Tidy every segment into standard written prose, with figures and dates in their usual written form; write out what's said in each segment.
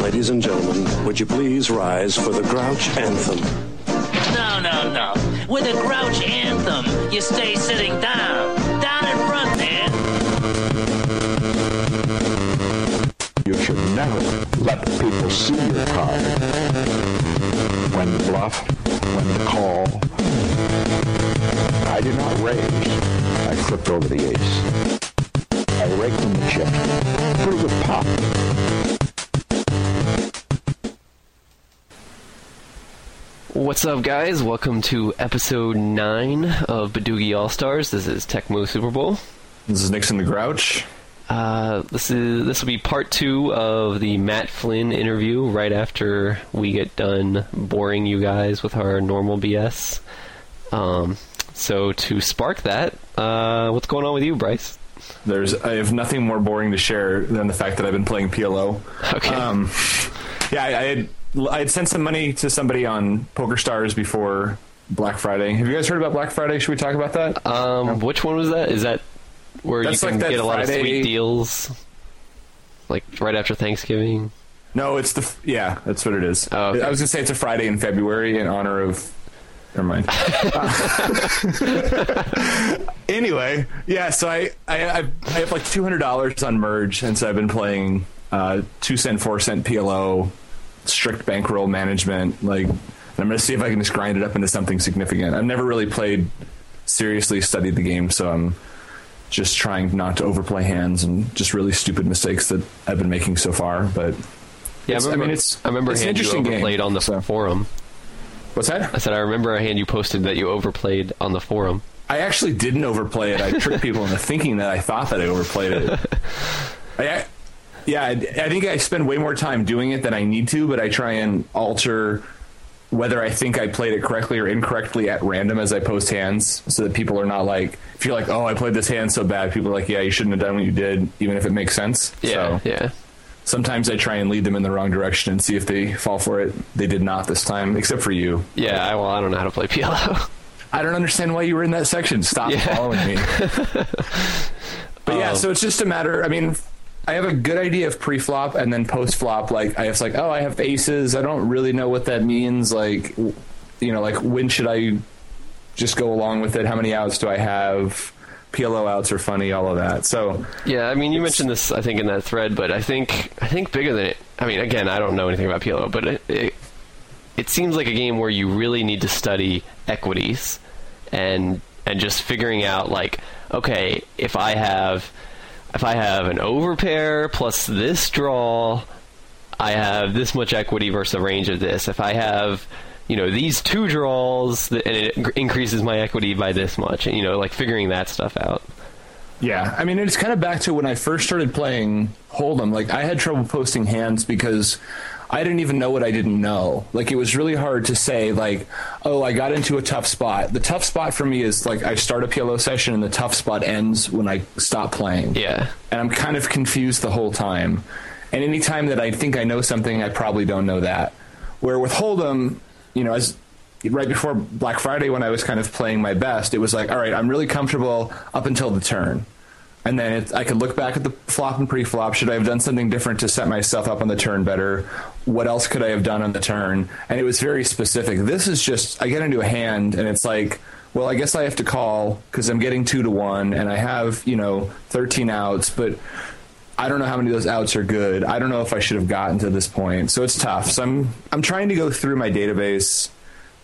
Ladies and gentlemen, would you please rise for the Grouch Anthem? No. With a Grouch Anthem, you stay sitting down. Down in front, man. You should never let people see your card. When the bluff, when the call. I do not raise. I clipped over the ace. I raked in the chip. Pretty good pop. What's up, guys? Welcome to episode 9 of Badugi All-Stars. This is Tecmo Super Bowl. This is Nixon the Grouch. This will be part 2 of the Matt Flynn interview right after we get done boring you guys with our normal BS. So to spark that, what's going on with you, Bryce? I have nothing more boring to share than the fact that I've been playing PLO. Okay. I had sent some money to somebody on Poker Stars before Black Friday. Have you guys heard about Black Friday? Should we talk about that? Which one was that? Is that where you can get a lot of sweet deals, like right after Thanksgiving? No, it's that's what it is. Oh, okay. I was gonna say it's a Friday in February in honor of. Never mind. Anyway, yeah. So I have like $200 on Merge, and so I've been playing 2 cent, 4 cent PLO. Strict bankroll management, and I'm going to see if I can just grind it up into something significant. I've never really studied the game, so I'm just trying not to overplay hands and just really stupid mistakes that I've been making so far. But yeah, I remember it's an interesting game. Overplayed on the forum. What's that? I said I remember a hand you posted that you overplayed on the forum. I actually didn't overplay it. I tricked people into thinking that I thought that I overplayed it. Yeah, I think I spend way more time doing it than I need to, but I try and alter whether I think I played it correctly or incorrectly at random as I post hands, so that people are not like, if you're like, oh, I played this hand so bad, people are like, yeah, you shouldn't have done what you did, even if it makes sense. Yeah, so, yeah. Sometimes I try and lead them in the wrong direction and see if they fall for it. They did not this time, except for you. Yeah, I don't know how to play PLO. I don't understand why you were in that section. Stop following me. But yeah, so it's just a matter, I have a good idea of pre-flop and then post-flop. I have aces. I don't really know what that means. When should I just go along with it? How many outs do I have? PLO outs are funny, all of that. So yeah, you mentioned this, I think, in that thread, but I think bigger than it. Again, I don't know anything about PLO, but it seems like a game where you really need to study equities and just figuring out okay, if I have an overpair plus this draw, I have this much equity versus a range of this. If I have, these two draws, and it increases my equity by this much, figuring that stuff out. Yeah, it's kind of back to when I first started playing Hold'em. I had trouble posting hands because I didn't even know what I didn't know. It was really hard to say, I got into a tough spot. The tough spot for me is, I start a PLO session and the tough spot ends when I stop playing. Yeah. And I'm kind of confused the whole time. And any time that I think I know something, I probably don't know that. Where with Hold'em, right before Black Friday when I was kind of playing my best, it was all right, I'm really comfortable up until the turn. And then I could look back at the flop and pre-flop. Should I have done something different to set myself up on the turn better? What else could I have done on the turn? And it was very specific. This is just, I get into a hand, and it's well, I guess I have to call because I'm getting 2-1, and I have, 13 outs, but I don't know how many of those outs are good. I don't know if I should have gotten to this point. So it's tough. So I'm trying to go through my database,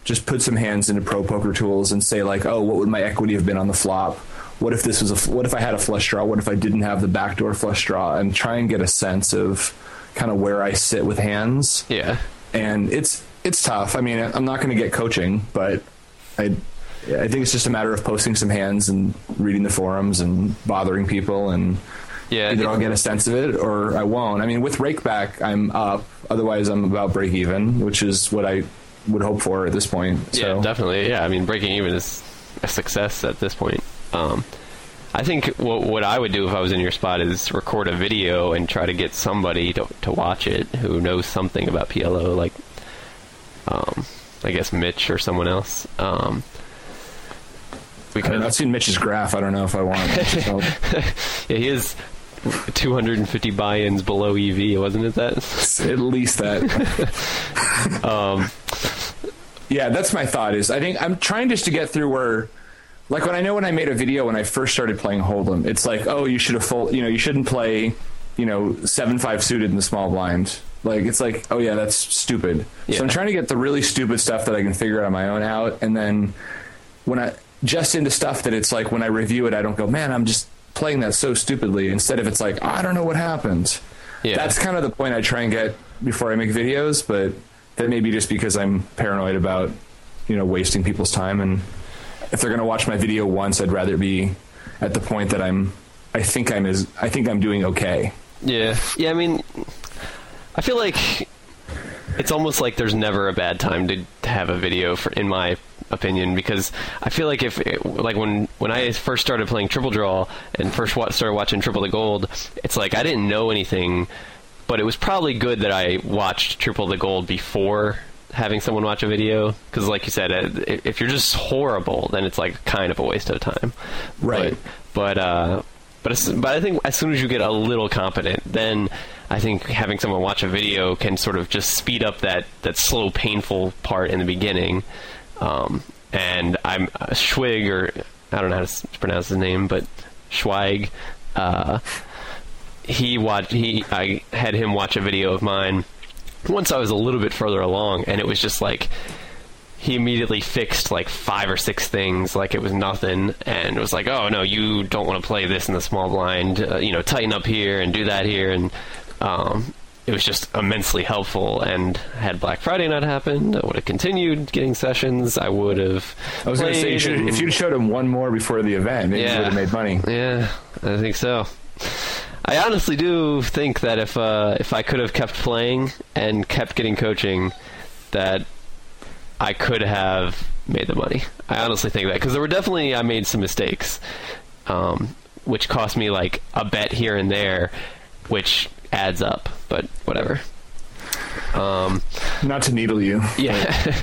just put some hands into Pro Poker Tools and say, what would my equity have been on the flop? What if I had a flush draw? What if I didn't have the backdoor flush draw? And try and get a sense of kind of where I sit with hands. Yeah. And it's tough. I'm not going to get coaching, but I think it's just a matter of posting some hands and reading the forums and bothering people. And either I'll get a sense of it or I won't. With Rakeback, I'm up. Otherwise, I'm about break even, which is what I would hope for at this point. So. Yeah, definitely. Yeah, breaking even is a success at this point. I think what I would do if I was in your spot is record a video and try to get somebody to watch it who knows something about PLO, I guess Mitch or someone else. I've seen Mitch's graph. I don't know if I want to. Yeah, he is 250 buy-ins below EV, wasn't it that? At least that. Yeah, that's my thought is I think I'm trying just to get through where, like when I made a video when I first started playing Hold'em, it's like, oh, you should have you shouldn't play, 7-5 suited in the small blind. Like, it's like, oh yeah, that's stupid. Yeah. So I'm trying to get the really stupid stuff that I can figure out on my own out. And then when I just into stuff that it's like, when I review it, I don't go, man, I'm just playing that so stupidly. Instead of it's like, I don't know what happened. Yeah. That's kind of the point I try and get before I make videos. But that may be just because I'm paranoid about, wasting people's time. And if they're going to watch my video once, I'd rather be at the point that I think I'm doing okay. Yeah. Yeah. I mean, I feel like it's almost like there's never a bad time to have a video, in my opinion, because I feel like when I first started playing Triple Draw and first started watching Triple the Gold, it's like I didn't know anything, but it was probably good that I watched Triple the Gold before having someone watch a video, because like you said, if you're just horrible, then it's like kind of a waste of time. Right. But I think as soon as you get a little competent, then I think having someone watch a video can sort of just speed up that slow, painful part in the beginning. And I'm Schwig, or I don't know how to pronounce his name, but Schweig. I had him watch a video of mine once I was a little bit further along, and it was just like he immediately fixed like 5 or 6 things like it was nothing, and it was like, oh no, you don't want to play this in the small blind. Tighten up here and do that here, and it was just immensely helpful. And had Black Friday not happened, I would have continued getting sessions. I would have. I was going to say, if you'd showed him one more before the event, maybe you would have made money. Yeah, I think so. I honestly do think that if I could have kept playing and kept getting coaching, that I could have made the money. I honestly think that, because there were definitely I made some mistakes, which cost me like a bet here and there, which adds up. But whatever. Not to needle you. Yeah.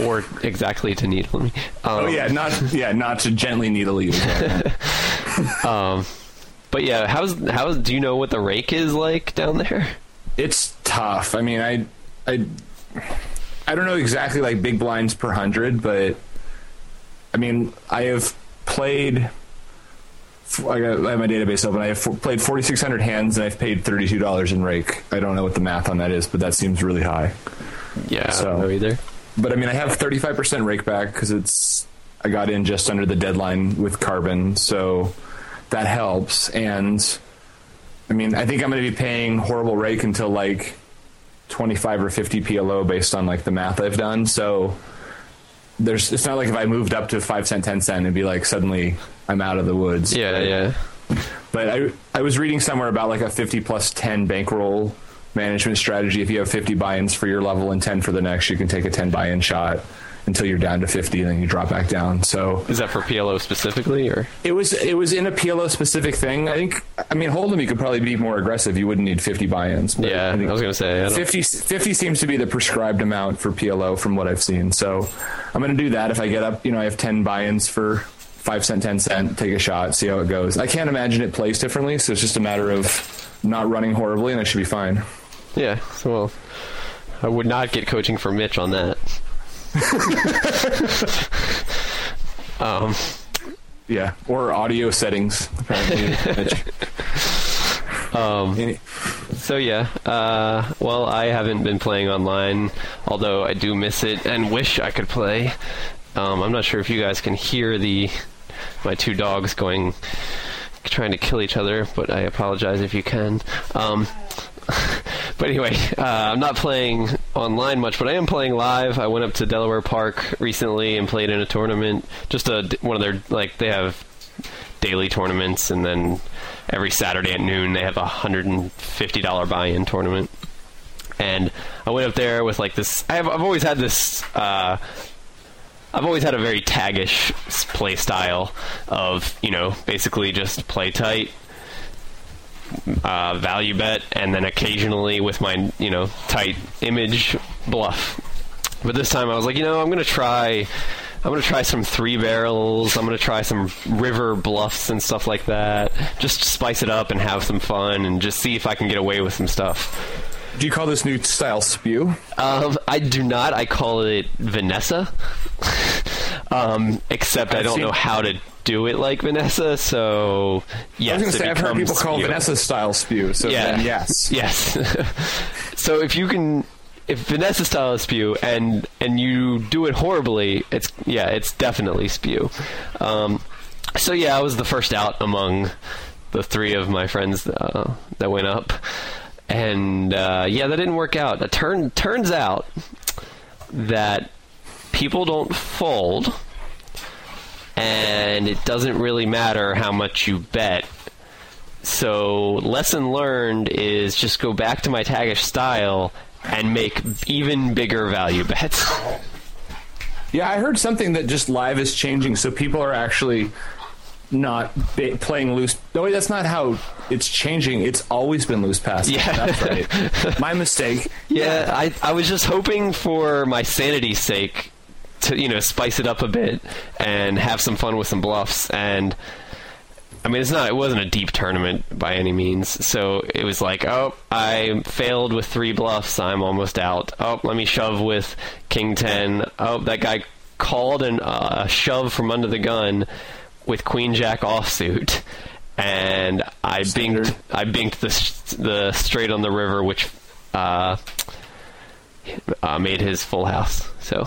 Or exactly to needle me. Not to gently needle you. But yeah, how's do you know what the rake is like down there? It's tough. I mean, I don't know exactly like big blinds per 100, but I mean, I have played. I have my database open. I have played 4,600 hands, and I've paid $32 in rake. I don't know what the math on that is, but that seems really high. Yeah, I don't know either. But, I mean, I have 35% rake back because I got in just under the deadline with Carbon, so that helps. And, I mean, I think I'm going to be paying horrible rake until, like, 25 or 50 PLO based on, like, the math I've done. So it's not like if I moved up to 5 cent, 10 cent, it'd be, like, suddenly I'm out of the woods. Yeah, but, yeah. But I was reading somewhere about like a 50 plus 10 bankroll management strategy. If you have 50 buy-ins for your level and 10 for the next, you can take a 10 buy-in shot until you're down to 50, and then you drop back down. So is that for PLO specifically, or it was in a PLO specific thing? I think. I mean, Hold'em you could probably be more aggressive. You wouldn't need 50 buy-ins. Yeah, I was gonna say 50 seems to be the prescribed amount for PLO from what I've seen. So I'm gonna do that if I get up. I have 10 buy-ins for 5 cent, 10 cent, take a shot, see how it goes. I can't imagine it plays differently, so it's just a matter of not running horribly, and I should be fine. Yeah, so well, I would not get coaching from Mitch on that. Yeah, or audio settings. So yeah, well, I haven't been playing online, although I do miss it and wish I could play. I'm not sure if you guys can hear my two dogs trying to kill each other, but I apologize if you can. But anyway, I'm not playing online much, but I am playing live. I went up to Delaware Park recently and played in a tournament. Just one of their, like, they have daily tournaments, and then every Saturday at noon they have a $150 buy-in tournament. And I went up there with like this. I've always had this. I've always had a very taggish play style of, basically just play tight, value bet, and then occasionally with my, tight image bluff. But this time I was like, I'm going to try. I'm going to try some three barrels. I'm going to try some river bluffs and stuff like that. Just spice it up and have some fun and just see if I can get away with some stuff. Do you call this new style spew? I do not. I call it Vanessa. Except I don't know how to do it like Vanessa, so yes. I was going to say, I've heard people call Vanessa style spew, so yeah. Yes. So if you can... If Vanessa style is spew and you do it horribly, it's definitely spew. I was the first out among the three of my friends that went up, and that didn't work out. It turns out that people don't fold, and it doesn't really matter how much you bet. So lesson learned is just go back to my taggish style and make even bigger value bets. Yeah, I heard something that just live is changing, so people are actually not playing loose. No, that's not how it's changing. It's always been loose passive. Yeah. That's right. My mistake. Yeah, I was just hoping for my sanity's sake to, spice it up a bit and have some fun with some bluffs. And, I mean, it wasn't a deep tournament by any means, so it was like, oh, I failed with three bluffs, I'm almost out. Oh, let me shove with King 10. Oh, that guy called a shove from under the gun with Queen Jack offsuit, and I binked the straight on the river, which made his full house, so...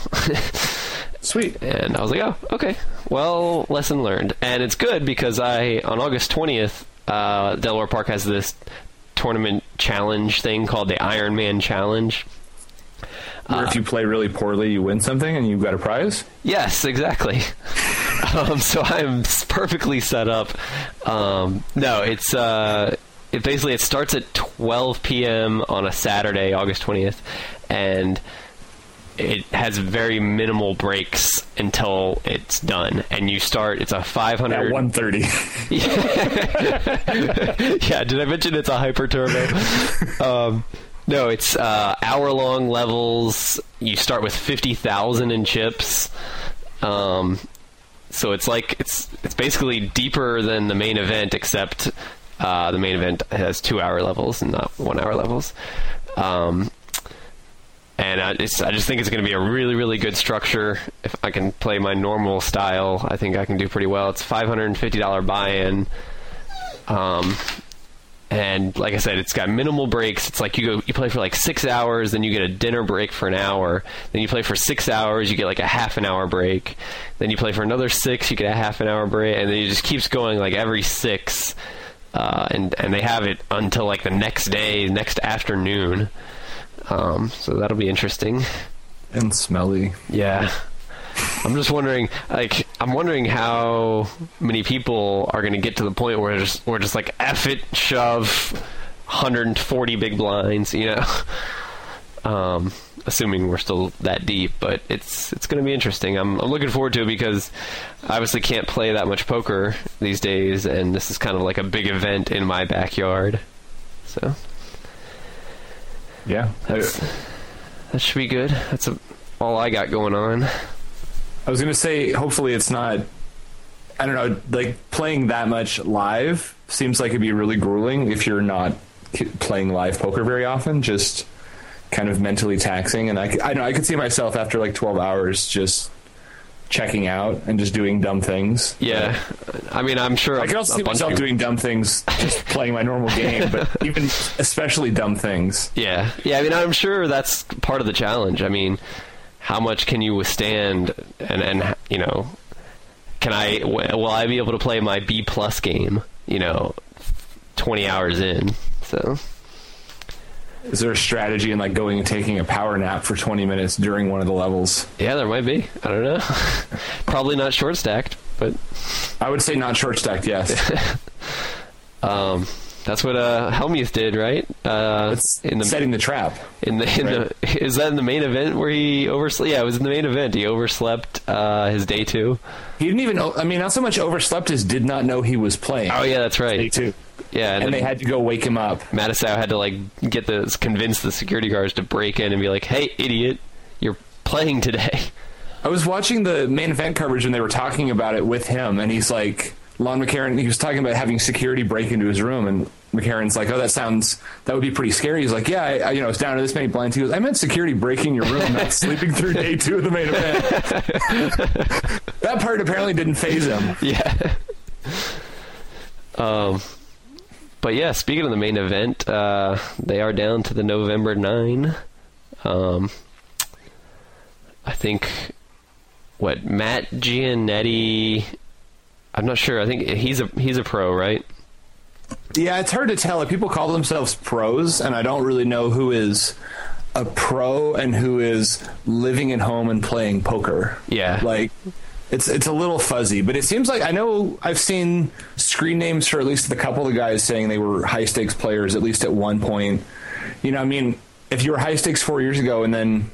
Sweet. And I was like, oh, okay. Well, lesson learned. And it's good because on August 20th, Delaware Park has this tournament challenge thing called the Iron Man Challenge. Where if you play really poorly, you win something and you've got a prize? Yes, exactly. So I'm perfectly set up. No, it's... It starts at 12 p.m. on a Saturday, August 20th, and... It has very minimal breaks until it's done, and you start. It's a 500 at 1:30. Yeah, did I mention it's a hyper turbo? No, it's hour-long levels. You start with 50,000 in chips, so it's like it's basically deeper than the main event, except the main event has 2-hour levels and not 1-hour levels. And I just think it's going to be a really, really good structure. If I can play my normal style, I think I can do pretty well. It's $550 buy-in. And like I said, it's got minimal breaks. It's like you play for like 6 hours, then you get a dinner break for an hour. Then you play for 6 hours, you get like a half an hour break. Then you play for another 6, you get a half an hour break. And then it just keeps going like every 6. And they have it until like the next day, next afternoon. So that'll be interesting. And smelly. Yeah. I'm just wondering, how many people are going to get to the point where we're just like, F it, shove, 140 big blinds, assuming we're still that deep, but it's going to be interesting. I'm looking forward to it because I obviously can't play that much poker these days, and this is kind of like a big event in my backyard. So... Yeah, that should be good. That's all I got going on. I was going to say, hopefully it's not, I don't know, like playing that much live seems like it'd be really grueling if you're not playing live poker very often, just kind of mentally taxing. And I could see myself after like 12 hours just checking out and just doing dumb things. Yeah. I mean, I'm sure I could also see myself doing dumb things just playing my normal game, but even especially dumb things. Yeah. Yeah, I mean, I'm sure that's part of the challenge. I mean, how much can you withstand and will I be able to play my B+ game, 20 hours in. So is there a strategy in like going and taking a power nap for 20 minutes during one of the levels? Yeah, there might be. I don't know. Probably not short stacked, but I would say not short stacked. Yes. That's what Hellmuth did, right? Setting the trap. Is that in the main event where he overslept? Yeah, it was in the main event. He overslept his day two. He didn't even. I mean, not so much overslept as did not know he was playing. Oh yeah, that's right. Day two. Yeah, and they had to go wake him up. Mattisau had to convince the security guards to break in and be like, "Hey, idiot, you're playing today." I was watching the main event coverage and they were talking about it with him, and he's like, Lon McCarron, he was talking about having security break into his room, and McCarron's like, oh, that would be pretty scary. He's like, yeah, I was down to this many blinds. He goes, I meant security breaking your room, not sleeping through day two of the main event. That part apparently didn't faze him. Yeah. But yeah, speaking of the main event, they are down to the November 9. I think, Matt Giannetti, I'm not sure. I think he's a pro, right? Yeah, it's hard to tell. People call themselves pros, and I don't really know who is a pro and who is living at home and playing poker. Yeah. Like, it's a little fuzzy, but it seems like, I know I've seen screen names for at least a couple of guys saying they were high-stakes players, at least at one point. You know, I mean, if you were high-stakes 4 years ago and then,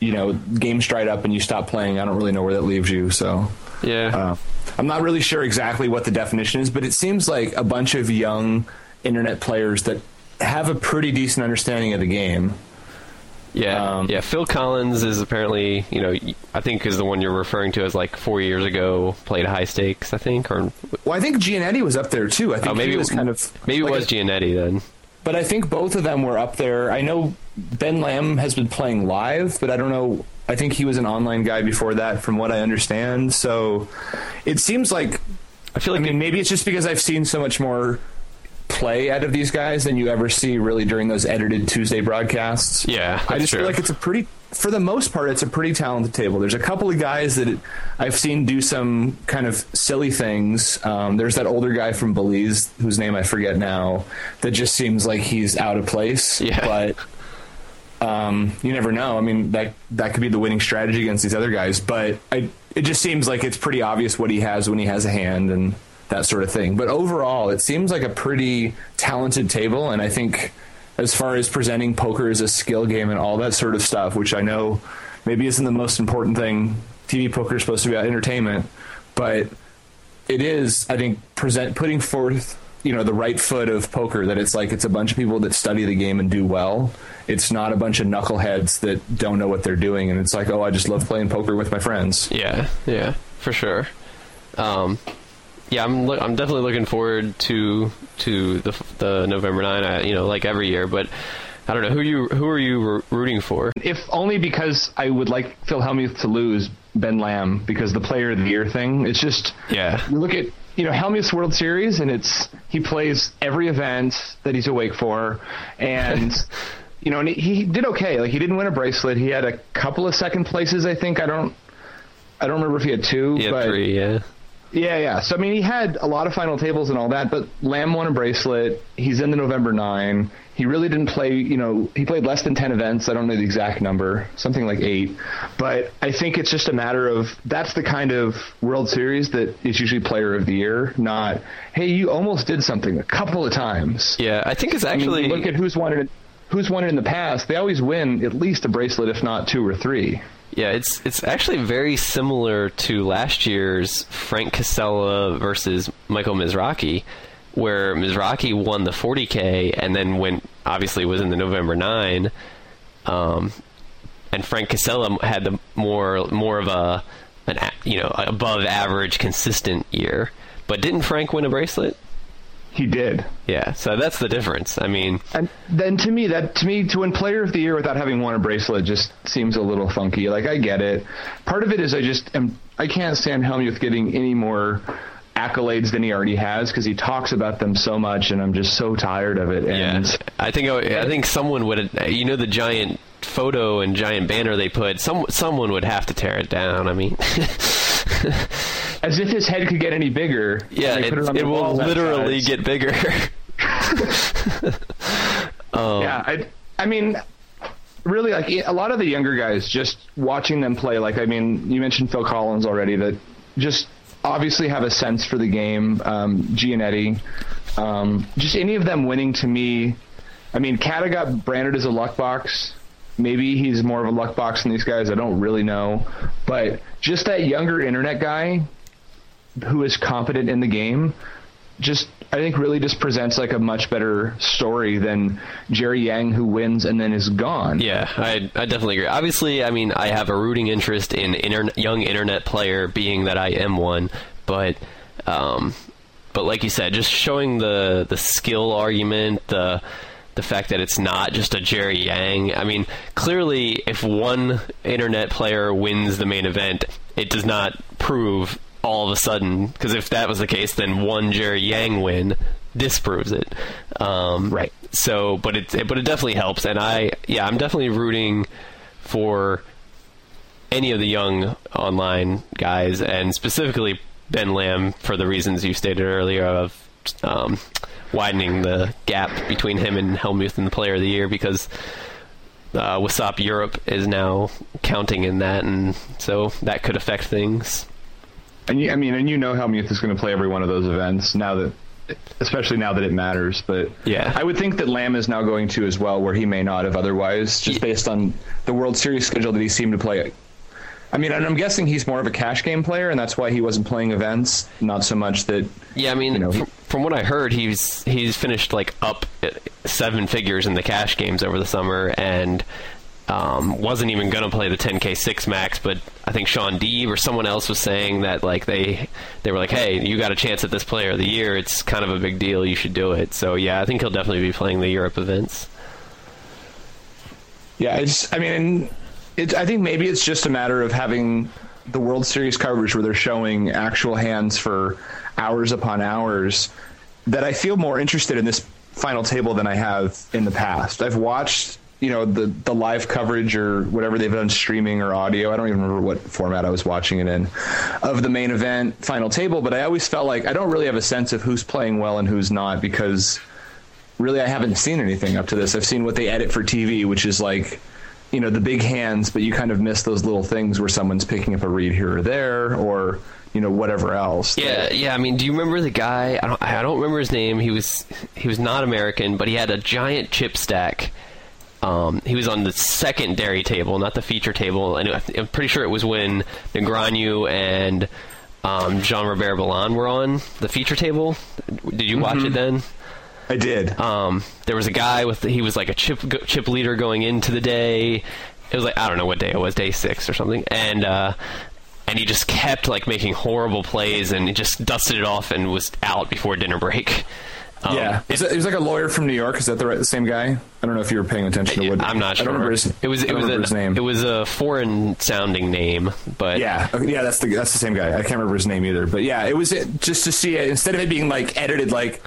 you know, games dried up and you stopped playing, I don't really know where that leaves you, so... Yeah. I'm not really sure exactly what the definition is, but it seems like a bunch of young internet players that have a pretty decent understanding of the game. Yeah. Phil Collins is apparently, I think is the one you're referring to as like 4 years ago played high stakes, I think. I think Giannetti was up there too. I think maybe he was kind of... Maybe it was Giannetti then. But I think both of them were up there. I know Ben Lamb has been playing live, but I don't know... I think he was an online guy before that, from what I understand. So it seems like... maybe it's just because I've seen so much more play out of these guys than you ever see really during those edited Tuesday broadcasts. Yeah, that's true. I just feel like it's a pretty... For the most part, it's a pretty talented table. There's a couple of guys that I've seen do some kind of silly things. There's that older guy from Belize, whose name I forget now, that just seems like he's out of place. Yeah. But... you never know. I mean, that could be the winning strategy against these other guys, but it just seems like it's pretty obvious what he has when he has a hand and that sort of thing. But overall, it seems like a pretty talented table, and I think as far as presenting poker as a skill game and all that sort of stuff, which I know maybe isn't the most important thing. TV poker is supposed to be about entertainment, but it is, I think, putting forth the right foot of poker, that it's like it's a bunch of people that study the game and do well. It's not a bunch of knuckleheads that don't know what they're doing, and it's like, oh, I just love playing poker with my friends. Yeah, for sure. I'm definitely looking forward to the November 9, like every year, but I don't know who are you rooting for? If only because I would like Phil Hellmuth to lose Ben Lamb, because the player of the year thing, it's just, you look at Hellmuth's World Series, and he plays every event that he's awake for, and and he did okay. Like, he didn't win a bracelet. He had a couple of second places, I think. I don't remember if he had two. He had three, yeah. Yeah. So, I mean, he had a lot of final tables and all that, but Lamb won a bracelet. He's in the November 9. He really didn't play, he played less than 10 events. I don't know the exact number, something like 8. But I think it's just a matter of, that's the kind of World Series that is usually player of the year, not, hey, you almost did something a couple of times. Yeah, I think it's actually... look at who's won it in the past. They always win at least a bracelet, if not 2 or 3. Yeah, it's actually very similar to last year's Frank Casella versus Michael Mizrachi, where Mizrachi won the 40K and then was in the November 9, and Frank Casella had the more of an above average consistent year. But didn't Frank win a bracelet? He did. Yeah, so that's the difference. I mean, and then to me, to win player of the year without having won a bracelet just seems a little funky. Like, I get it. Part of it is I can't stand Hellmuth getting any more accolades than he already has, because he talks about them so much, and I'm just so tired of it. And yeah, I think someone would, the giant photo and giant banner they put, someone would have to tear it down. I mean. As if his head could get any bigger. Yeah, it will literally get bigger. Really, like, a lot of the younger guys, just watching them play, you mentioned Phil Collins already, that just obviously have a sense for the game, Giannetti. Just any of them winning, to me, Kata got branded as a luck box. Maybe he's more of a luck box than these guys. I don't really know. But just that younger internet guy who is competent in the game, just I think really just presents like a much better story than Jerry Yang, who wins and then is gone. Yeah, I definitely agree. Obviously, I mean, I have a rooting interest in young internet player, being that I am one, but like you said, just showing the skill argument, the fact that it's not just a Jerry Yang. I mean, clearly, if one internet player wins the main event, it does not prove all of a sudden, because if that was the case, then one Jerry Yang win disproves it. Right. So, but it definitely helps, and I'm definitely rooting for any of the young online guys, and specifically Ben Lamb for the reasons you stated earlier of widening the gap between him and Hellmuth in the Player of the Year, because WSOP Europe is now counting in that, and so that could affect things. And Hellmuth is going to play every one of those events especially now that it matters. But yeah, I would think that Lamb is now going to as well, where he may not have otherwise, just based on the World Series schedule that he seemed to play. I mean, and I'm guessing he's more of a cash game player, and that's why he wasn't playing events, not so much that... Yeah, I mean, from what I heard, he's finished, like, up 7 figures in the cash games over the summer, and wasn't even going to play the 10K 6 max, but I think Sean Deeb or someone else was saying that, like, they were like, hey, you got a chance at this Player of the Year, it's kind of a big deal, you should do it. So, yeah, I think he'll definitely be playing the Europe events. Yeah, I think maybe it's just a matter of having the World Series coverage where they're showing actual hands for hours upon hours, that I feel more interested in this final table than I have in the past. I've watched, the live coverage or whatever they've done, streaming or audio. I don't even remember what format I was watching it in, of the main event final table, but I always felt like I don't really have a sense of who's playing well and who's not, because really I haven't seen anything up to this. I've seen what they edit for TV, which is like, the big hands, but you kind of miss those little things where someone's picking up a read here or there, or, whatever else. Yeah. I mean, do you remember the guy? I don't remember his name. He was not American, but he had a giant chip stack. He was on the secondary table, not the feature table. And I'm pretty sure it was when Negreanu and Jean-Robert Ballon were on the feature table. Did you watch it then? I did. There was a guy he was like a chip leader going into the day. It was like, I don't know what day it was, day 6 or something. And he just kept like making horrible plays, and he just dusted it off and was out before dinner break. Yeah. It was like a lawyer from New York. Is that the same guy? I don't know if you were paying attention to what... I'm not sure. I don't remember his name. It was a foreign-sounding name, but... Yeah, that's the same guy. I can't remember his name either. But yeah, it was just to see it, instead of it being like edited like...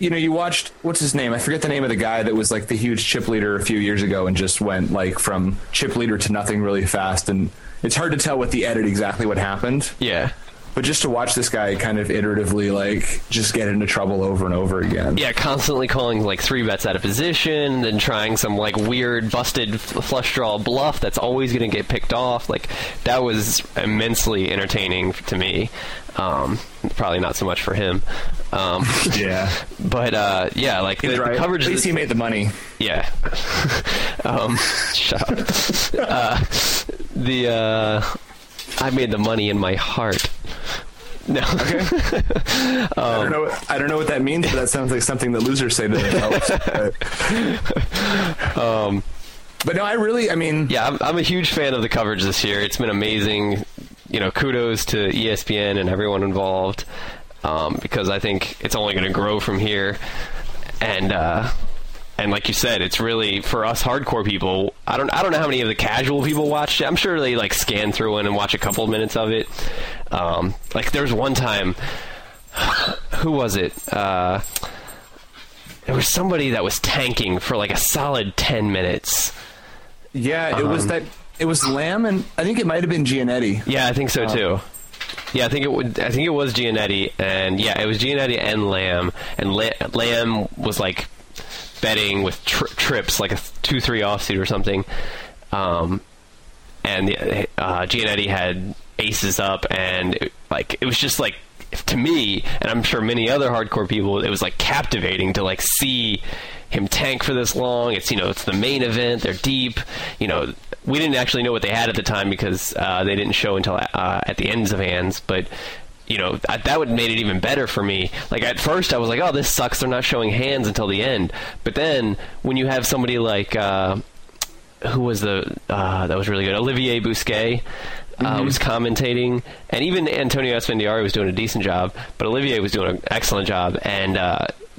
you watched, what's his name? I forget the name of the guy that was like the huge chip leader a few years ago and just went like from chip leader to nothing really fast. And it's hard to tell with the edit exactly what happened. Yeah. But just to watch this guy kind of iteratively like just get into trouble over and over again. Yeah, constantly calling like 3-bets out of position, then trying some like weird busted flush draw bluff that's always going to get picked off. Like that was immensely entertaining to me. Probably not so much for him. Yeah. But, yeah, like the coverage... At least he made the money. Yeah. Shut up. I made the money in my heart. No. Okay. I don't know what that means, but that sounds like something that losers say to themselves. But. But no, I really, I mean... Yeah, I'm a huge fan of the coverage this year. It's been amazing. Kudos to ESPN and everyone involved, because I think it's only going to grow from here. And like you said, it's really for us hardcore people. I don't know how many of the casual people watched it. I'm sure they like scan through it and watch a couple of minutes of it. Like there was one time, who was it? There was somebody that was tanking for like a solid 10 minutes. Yeah, it was that. It was Lamb, and I think it might have been Giannetti. Yeah, I think so too. Yeah, I think it was Giannetti, and yeah, it was Giannetti and Lamb. And Lamb was like betting with trips, like a 2-3 offsuit or something. And Giannetti had aces up, and it was just like, to me, and I'm sure many other hardcore people, it was like captivating to like see him tank for this long. It's it's the main event. They're deep. We didn't actually know what they had at the time because they didn't show until at the ends of hands. But you know, that would have made it even better for me. Like, at first I was like, oh, this sucks, they're not showing hands until the end. But then when you have somebody like, who was the, that was really good, Olivier Busquet was commentating, and even Antonio Esfandiari was doing a decent job, but Olivier was doing an excellent job, and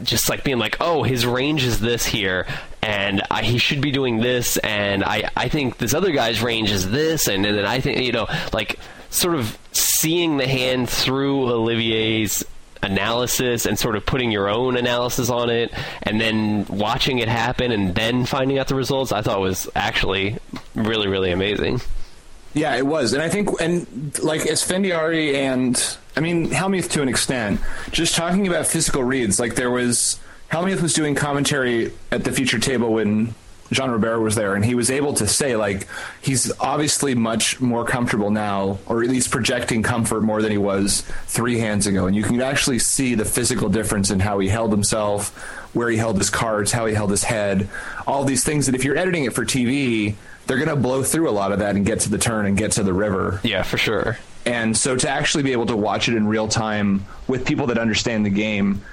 just like being like, oh, his range is this here, and he should be doing this, and I think this other guy's range is this, and then I think, you know, like, sort of seeing the hand through Olivier's analysis and sort of putting your own analysis on it and then watching it happen and then finding out the results, I thought was actually really, really amazing. Yeah, it was. And I think, and like Esfandiari and, I mean, Hellmuth to an extent, just talking about physical reads, like there was, Hellmuth was doing commentary at the feature table when Jean Ribeiro was there, and he was able to say, like, he's obviously much more comfortable now, or at least projecting comfort more than he was three hands ago. And you can actually see the physical difference in how he held himself, where he held his cards, how he held his head, all these things that if you're editing it for TV, they're going to blow through a lot of that and get to the turn and get to the river. Yeah, for sure. And so to actually be able to watch it in real time with people that understand the game,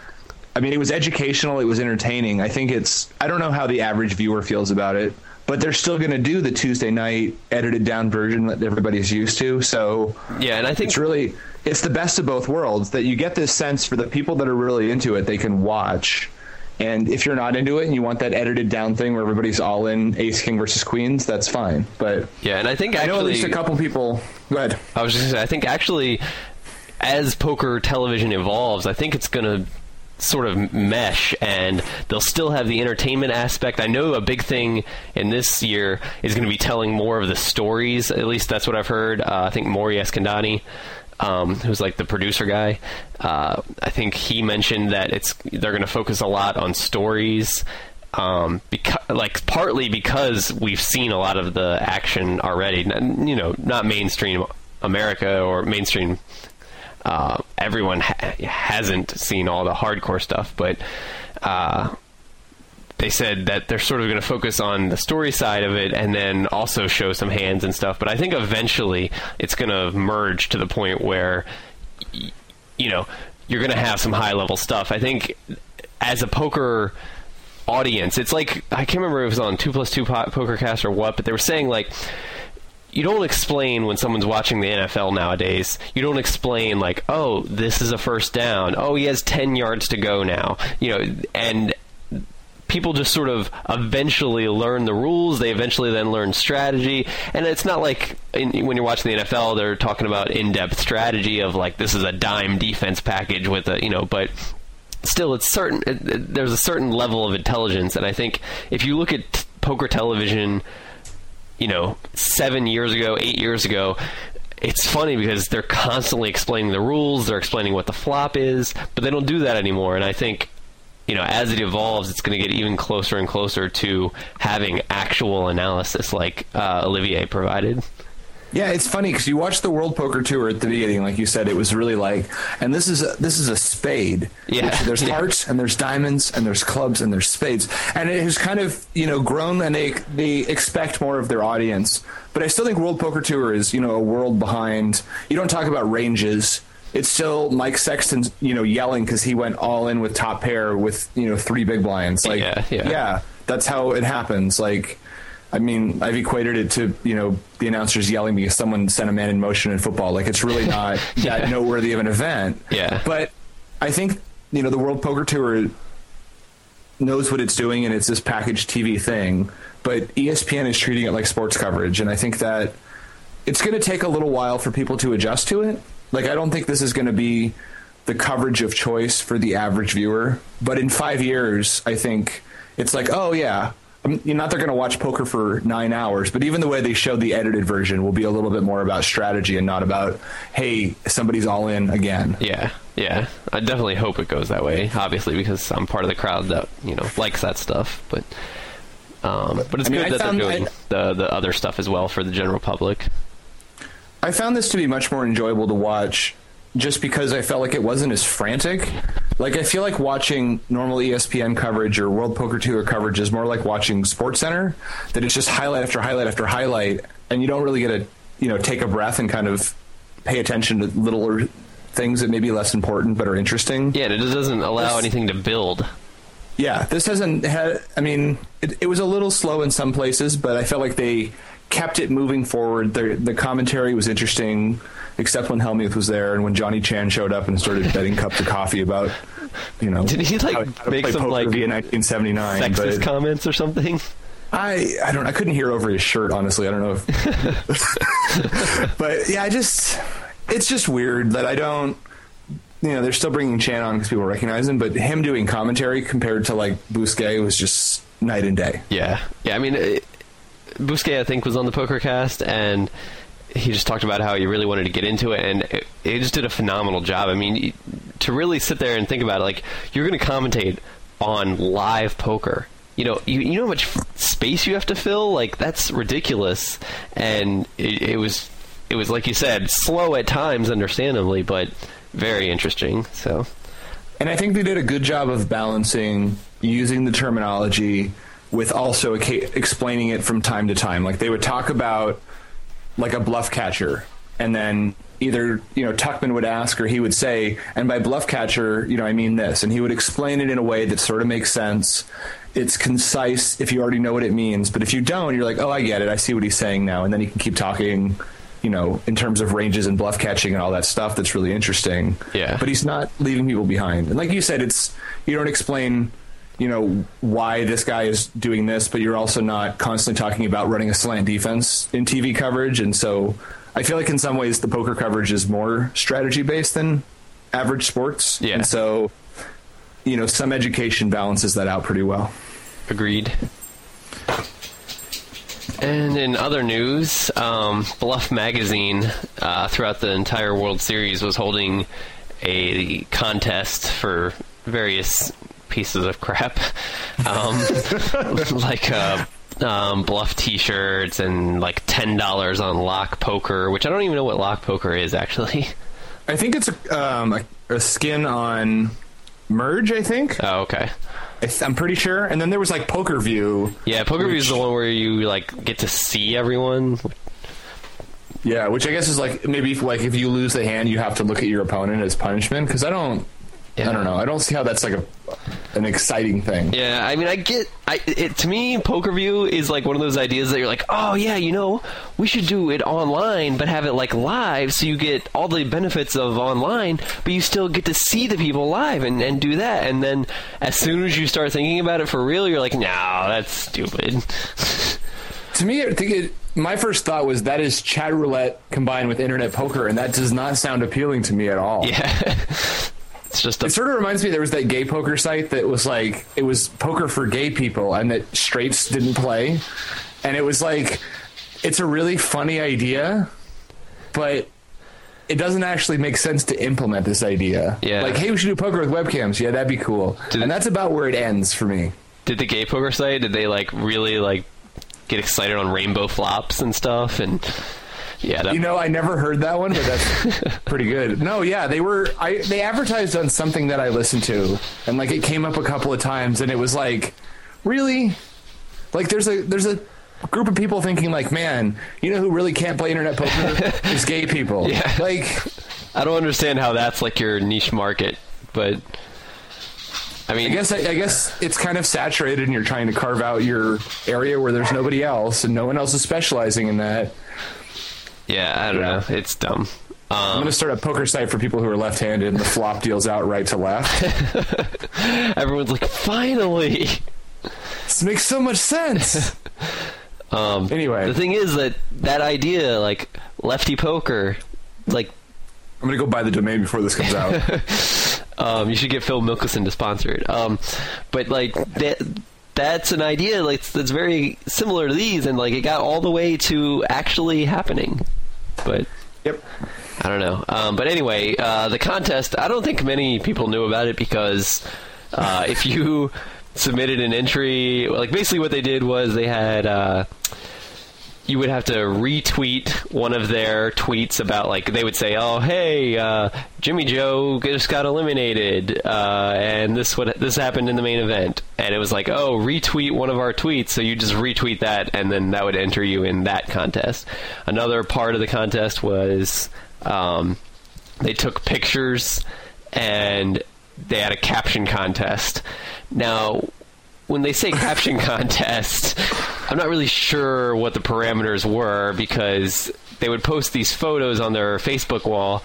I mean, it was educational. It was entertaining. I think it's, I don't know how the average viewer feels about it, but they're still going to do the Tuesday night edited down version that everybody's used to. So yeah, and I think it's really, it's the best of both worlds that you get this sense for the people that are really into it, they can watch. And if you're not into it and you want that edited down thing where everybody's all in ace, king versus queens, that's fine. But yeah, and I think actually, I know at least a couple people, go ahead. I was just going to say, I think actually as poker television evolves, I think it's going to sort of mesh, and they'll still have the entertainment aspect. I know a big thing in this year is going to be telling more of the stories. At least that's what I've heard. I think Maury Eskandani, who's like the producer guy, I think he mentioned that they're going to focus a lot on stories, partly because we've seen a lot of the action already. You know, not mainstream America or mainstream. Everyone hasn't seen all the hardcore stuff, but they said that they're sort of going to focus on the story side of it and then also show some hands and stuff. But I think eventually it's going to merge to the point where, you know, you're going to have some high-level stuff. I think as a poker audience, it's like, I can't remember if it was on 2+2 PokerCast or what, but they were saying, like, you don't explain when someone's watching the NFL nowadays. You don't explain, like, oh, this is a first down. Oh, he has 10 yards to go now. You know, and people just sort of eventually learn the rules. They eventually then learn strategy. And it's not like when you're watching the NFL, they're talking about in-depth strategy of, like, this is a dime defense package with a, you know, but still it's certain. There's a certain level of intelligence. And I think if you look at poker television, you know, 7 years ago, 8 years ago, it's funny because they're constantly explaining the rules, they're explaining what the flop is, but they don't do that anymore. And I think, you know, as it evolves, it's going to get even closer and closer to having actual analysis like Olivier provided. Yeah, it's funny because you watch the World Poker Tour at the beginning, like you said, it was really like, and this is a spade. Yeah. There's hearts, and there's diamonds, and there's clubs, and there's spades. And it has kind of, you know, grown, and they expect more of their audience. But I still think World Poker Tour is, you know, a world behind. You don't talk about ranges. It's still Mike Sexton, you know, yelling because he went all in with top pair with, you know, three big blinds. Like, yeah, that's how it happens. Like, I mean, I've equated it to, you know, the announcers yelling because someone sent a man in motion in football. Like, it's really not that noteworthy of an event. Yeah. But I think, you know, the World Poker Tour knows what it's doing, and it's this packaged TV thing. But ESPN is treating it like sports coverage, and I think that it's going to take a little while for people to adjust to it. Like, I don't think this is going to be the coverage of choice for the average viewer. But in 5 years, I think it's like, oh, yeah. You're not they're going to watch poker for 9 hours, but even the way they showed the edited version will be a little bit more about strategy and not about, hey, somebody's all in again. Yeah. I definitely hope it goes that way, obviously, because I'm part of the crowd that, you know, likes that stuff. But it's good that they're doing the other stuff as well for the general public. I found this to be much more enjoyable to watch just because I felt like it wasn't as frantic. Like, I feel like watching normal ESPN coverage or World Poker Tour coverage is more like watching SportsCenter, that it's just highlight after highlight after highlight, and you don't really get to, you know, take a breath and kind of pay attention to little or things that may be less important but are interesting. Yeah, it doesn't allow anything to build. Yeah, this hasn't had... I mean, it was a little slow in some places, but I felt like they kept it moving forward. The commentary was interesting, except when Hellmuth was there and when Johnny Chan showed up and started betting cups of coffee about, you know... Did he, like, how to make some, like, in 1979, sexist comments or something? I don't... I couldn't hear over his shirt, honestly. I don't know if... But, yeah, I just... It's just weird that I don't... You know, they're still bringing Chan on because people recognize him, but him doing commentary compared to, like, Busquet was just night and day. Yeah. Yeah, I mean, Busquet, I think, was on the PokerCast, and he just talked about how he really wanted to get into it, and he just did a phenomenal job. I mean, to really sit there and think about it, like, you're going to commentate on live poker. You know, you know how much space you have to fill? Like, that's ridiculous. And it was, like you said, slow at times, understandably, but... Very interesting. So, and I think they did a good job of balancing using the terminology with also explaining it from time to time. Like they would talk about like a bluff catcher, and then either, you know, Tuckman would ask or he would say, and by bluff catcher, you know, I mean this, and he would explain it in a way that sort of makes sense. It's concise if you already know what it means, but if you don't, you're like, oh, I get it. I see what he's saying now. And then he can keep talking, you know, in terms of ranges and bluff catching and all that stuff. That's really interesting. Yeah. But he's not leaving people behind. And like you said, it's, you don't explain, you know, why this guy is doing this, but you're also not constantly talking about running a slant defense in TV coverage. And so I feel like in some ways the poker coverage is more strategy based than average sports. Yeah. And so, you know, some education balances that out pretty well. Agreed. And in other news, Bluff Magazine, throughout the entire World Series, was holding a contest for various pieces of crap, like Bluff T-shirts and like $10 on Lock Poker, which I don't even know what Lock Poker is, actually. I think it's a skin on Merge, I think. Oh, okay. I'm pretty sure. And then there was, like, Poker View. Yeah, Poker View is the one where you, like, get to see everyone. Yeah, which I guess is, like, maybe, like, if you lose the hand, you have to look at your opponent as punishment. Because I don't know. I don't see how that's, like, an exciting thing. Yeah, I mean, to me, Poker View is, like, one of those ideas that you're like, oh, yeah, you know, we should do it online, but have it, like, live, so you get all the benefits of online, but you still get to see the people live and do that. And then as soon as you start thinking about it for real, you're like, no, that's stupid. To me, I think my first thought was that is chat roulette combined with internet poker, and that does not sound appealing to me at all. Yeah. It's just it sort of reminds me there was that gay poker site that was like, it was poker for gay people and that straights didn't play. And it was like, it's a really funny idea, but it doesn't actually make sense to implement this idea. Yeah. Like, hey, we should do poker with webcams. Yeah, that'd be cool. And that's about where it ends for me. Did the gay poker site, did they like really like get excited on rainbow flops and stuff? And yeah, you know, I never heard that one, but that's pretty good. No, yeah, they advertised on something that I listened to, and like it came up a couple of times, and it was like, really, like there's a group of people thinking like, man, you know who really can't play internet poker is gay people. Yeah. Like, I don't understand how that's like your niche market, but I mean, I guess it's kind of saturated, and you're trying to carve out your area where there's nobody else, and no one else is specializing in that. Yeah, I don't know. It's dumb. I'm going to start a poker site for people who are left-handed, and the flop deals out right to left. Everyone's like, finally! This makes so much sense! Anyway. The thing is that idea, like, lefty poker, like... I'm going to go buy the domain before this comes out. You should get Phil Mickelson to sponsor it. But, like... That's an idea like that's very similar to these, and like it got all the way to actually happening. But yep, I don't know. But anyway, the contest. I don't think many people knew about it because if you submitted an entry, like basically what they did was they had you would have to retweet one of their tweets about like they would say, oh hey, Jimmy Joe just got eliminated, and this happened in the main event. And it was like, oh, retweet one of our tweets. So you just retweet that, and then that would enter you in that contest. Another part of the contest was They took pictures, and they had a caption contest. Now, when they say caption contest, I'm not really sure what the parameters were, because they would post these photos on their Facebook wall,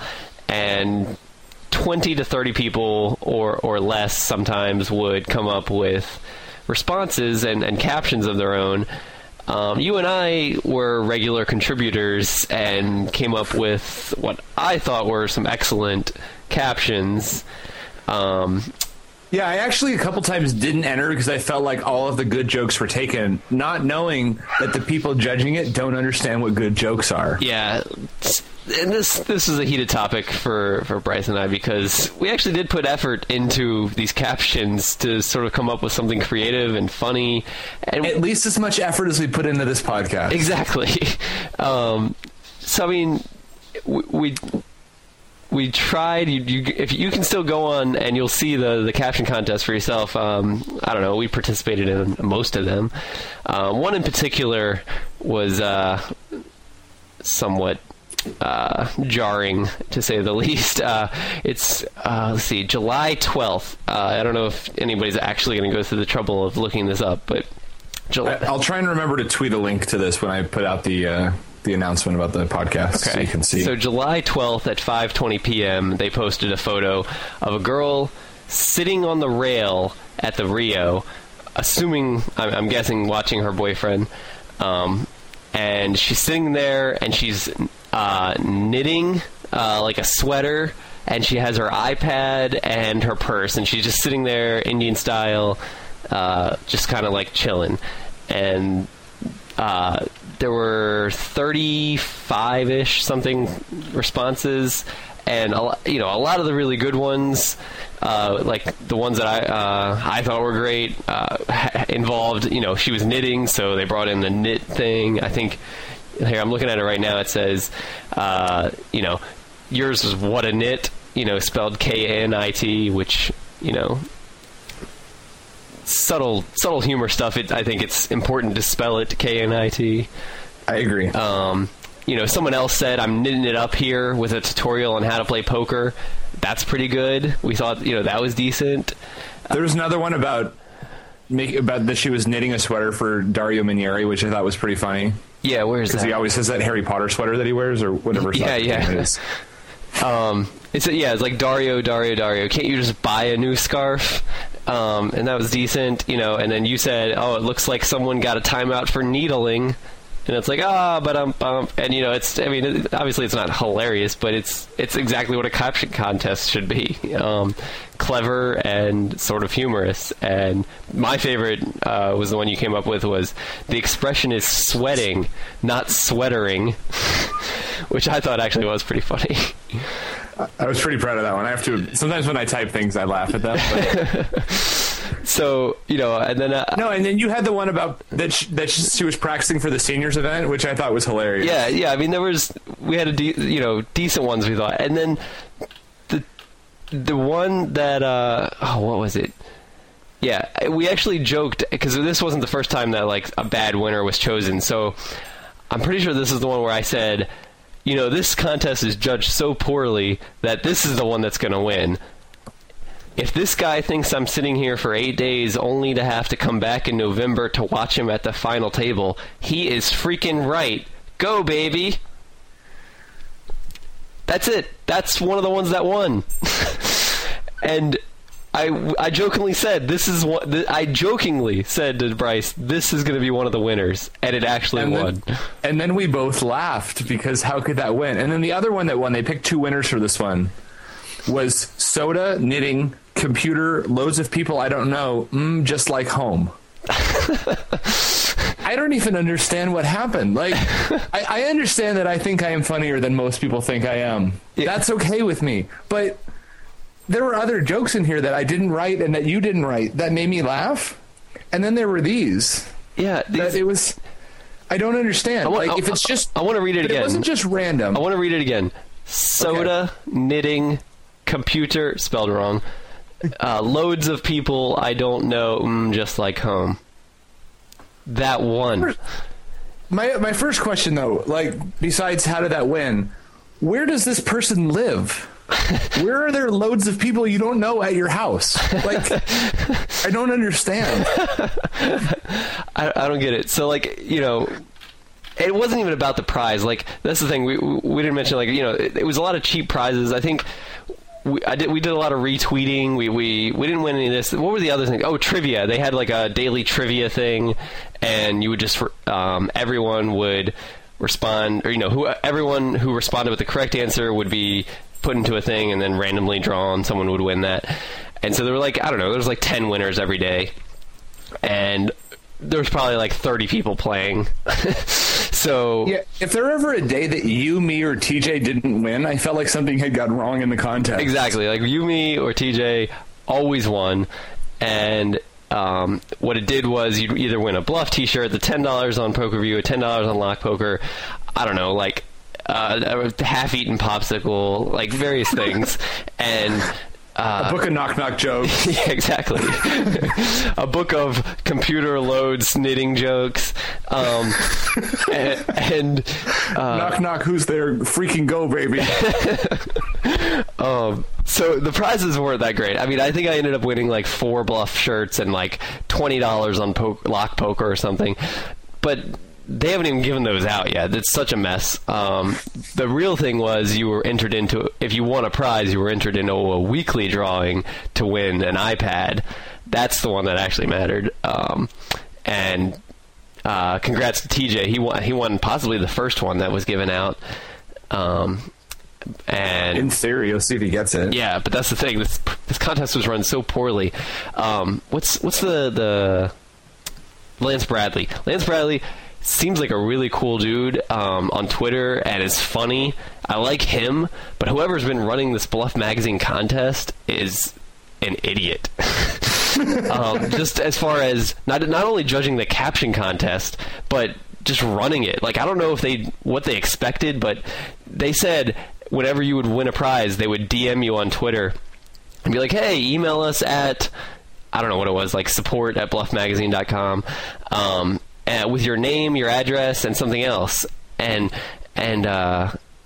and 20 to 30 people or less sometimes would come up with responses and captions of their own. You and I were regular contributors and came up with what I thought were some excellent captions. Yeah, I actually a couple times didn't enter because I felt like all of the good jokes were taken, not knowing that the people judging it don't understand what good jokes are. Yeah, and this is a heated topic for Bryce and I, because we actually did put effort into these captions to sort of come up with something creative and funny. And at least as much effort as we put into this podcast. Exactly. So, I mean, we tried. If you can still go on and you'll see the caption contest for yourself. I don't know. We participated in most of them. One in particular was somewhat jarring, to say the least. It's let's see, July 12th. I don't know if anybody's actually going to go through the trouble of looking this up, but I'll try and remember to tweet a link to this when I put out the announcement about the podcast, okay. So you can see. So July 12th at 5:20 p.m. they posted a photo of a girl sitting on the rail at the Rio, assuming, I'm guessing, watching her boyfriend, and she's sitting there and she's knitting like a sweater, and she has her iPad and her purse, and she's just sitting there Indian style, just kind of like chilling. And there were 35-ish something responses, and a lot of the really good ones, like the ones that I thought were great, involved, she was knitting, so they brought in the knit thing. I think here, I'm looking at it right now. It says, yours is what a knit, spelled Knit, which, subtle humor stuff. I think it's important to spell it Knit. I agree. Someone else said, I'm knitting it up here with a tutorial on how to play poker. That's pretty good. We thought, that was decent. There was another one about that she was knitting a sweater for Dario Minieri, which I thought was pretty funny. Yeah, where is that? Because he always has that Harry Potter sweater that he wears, or whatever. Yeah. It is. It's like Dario. Can't you just buy a new scarf? And that was decent, and then you said, oh, it looks like someone got a timeout for needling. And it's like, but and obviously it's not hilarious, but it's exactly what a caption contest should be. Clever and sort of humorous. And my favorite was the one you came up with, was the expression is sweating, not sweatering, which I thought actually was pretty funny. I was pretty proud of that one. I have to. Sometimes when I type things, I laugh at them. But. So and then and then you had the one about that she was practicing for the seniors event, which I thought was hilarious. Yeah. I mean, we had decent ones, we thought, and then the one that what was it? Yeah, we actually joked, because this wasn't the first time that like a bad winner was chosen. So I'm pretty sure this is the one where I said, this contest is judged so poorly that this is the one that's going to win. If this guy thinks I'm sitting here for 8 days only to have to come back in November to watch him at the final table, he is freaking right. Go, baby. That's it. That's one of the ones that won. And I jokingly said, to Bryce, this is going to be one of the winners, and it actually won. And then we both laughed, because how could that win? And then the other one that won, they picked two winners for this one, was soda, knitting, computer, loads of people I don't know, just like home. I don't even understand what happened. Like, I understand that I think I am funnier than most people think I am. Yeah. That's okay with me, but there were other jokes in here that I didn't write and that you didn't write that made me laugh. And then there were these. Yeah. I don't understand. I want to read it again. It wasn't just random. I want to read it again. Soda, okay. Knitting, computer, spelled wrong. Loads of people I don't know, just like home. That one. My first question though, besides how did that win, where does this person live? Where are there loads of people you don't know at your house? Like, I don't understand. I don't get it. So, like, you know, it wasn't even about the prize. Like, that's the thing. We didn't mention, like, you know, it was a lot of cheap prizes. I think we did a lot of retweeting. We didn't win any of this. What were the other things? Oh, trivia. They had, like, a daily trivia thing, and you would just everyone would respond, or, you know, everyone who responded with the correct answer would be put into a thing and then randomly drawn. Someone would win that. And so there were, like, I don't know, there was like 10 winners every day, and there was probably like 30 people playing. So yeah, if there were ever a day that you, me, or TJ didn't win, I felt like something had gone wrong in the contest. Exactly. Like, you, me, or TJ always won. And what it did was, you'd either win a Bluff t-shirt, the $10 on Poker View, a $10 on Lock Poker, I don't know, like a half-eaten popsicle, like various things, and a book of knock-knock jokes. Yeah, exactly. A book of computer loads knitting jokes, and knock-knock, who's there, freaking go, baby. So the prizes weren't that great. I mean, I think I ended up winning like 4 Bluff shirts and like $20 on Lock Poker or something, but they haven't even given those out yet. It's such a mess. The real thing was, you were entered into, if you won a prize, you were entered into a weekly drawing to win an iPad. That's the one that actually mattered. And congrats to TJ. He won possibly the first one that was given out. And in theory, you'll see if he gets it. Yeah, but that's the thing. This contest was run so poorly. What's the Lance Bradley? Lance Bradley seems like a really cool dude on Twitter, and is funny. I like him, but whoever's been running this Bluff Magazine contest is an idiot. Just as far as not only judging the caption contest, but just running it. Like, I don't know if what they expected, but they said whenever you would win a prize, they would DM you on Twitter and be like, hey, email us at, I don't know what it was, like support@bluffmagazine.com. With your name, your address, and something else, and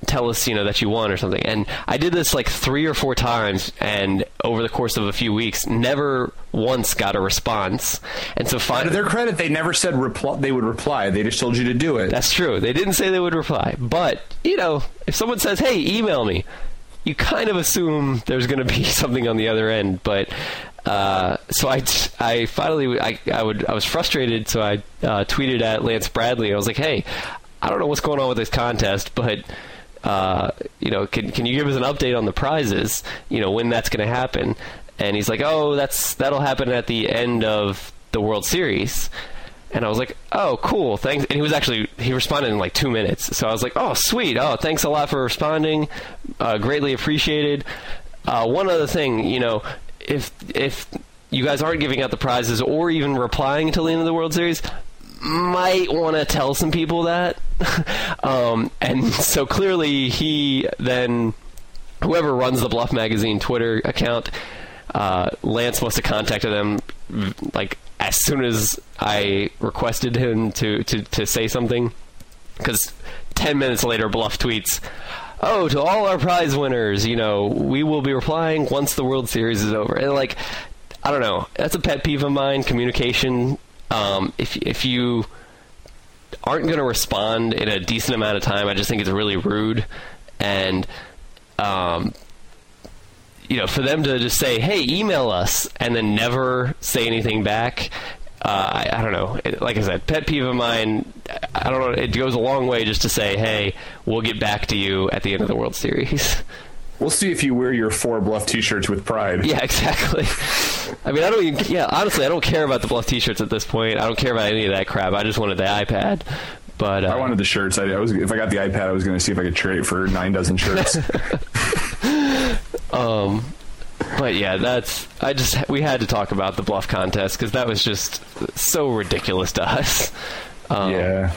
tell us, you know, that you won or something. And I did this like 3 or 4 times, and over the course of a few weeks, never once got a response. And so, to their credit, they never said they would reply. They just told you to do it. That's true. They didn't say they would reply. But, you know, if someone says, "Hey, email me," you kind of assume there's going to be something on the other end, but. So I was frustrated, so I tweeted at Lance Bradley. I was like, hey, I don't know what's going on with this contest, but, you know, can you give us an update on the prizes, you know, when that's going to happen? And he's like, oh, that'll happen at the end of the World Series. And I was like, oh, cool, thanks. And he responded in like 2 minutes. So I was like, oh, sweet. Oh, thanks a lot for responding. Greatly appreciated. One other thing, you know, if you guys aren't giving out the prizes or even replying until the end of the World Series, might want to tell some people that. And so clearly whoever runs the Bluff Magazine Twitter account, Lance must have contacted them like as soon as I requested him to say something, because 10 minutes later Bluff tweets, oh, to all our prize winners, you know, we will be replying once the World Series is over. And, like, I don't know. That's a pet peeve of mine, communication. If you aren't going to respond in a decent amount of time, I just think it's really rude. And, you know, for them to just say, hey, email us, and then never say anything back, I don't know. Like I said, pet peeve of mine. I don't know. It goes a long way just to say, hey, we'll get back to you at the end of the World Series. We'll see if you wear your 4 Bluff t-shirts with pride. Yeah, exactly. I mean, honestly, I don't care about the Bluff t-shirts at this point. I don't care about any of that crap. I just wanted the iPad. But I wanted the shirts. If I got the iPad, I was going to see if I could trade it for 9 dozen shirts. But yeah, we had to talk about the Bluff contest, because that was just so ridiculous to us. Yeah.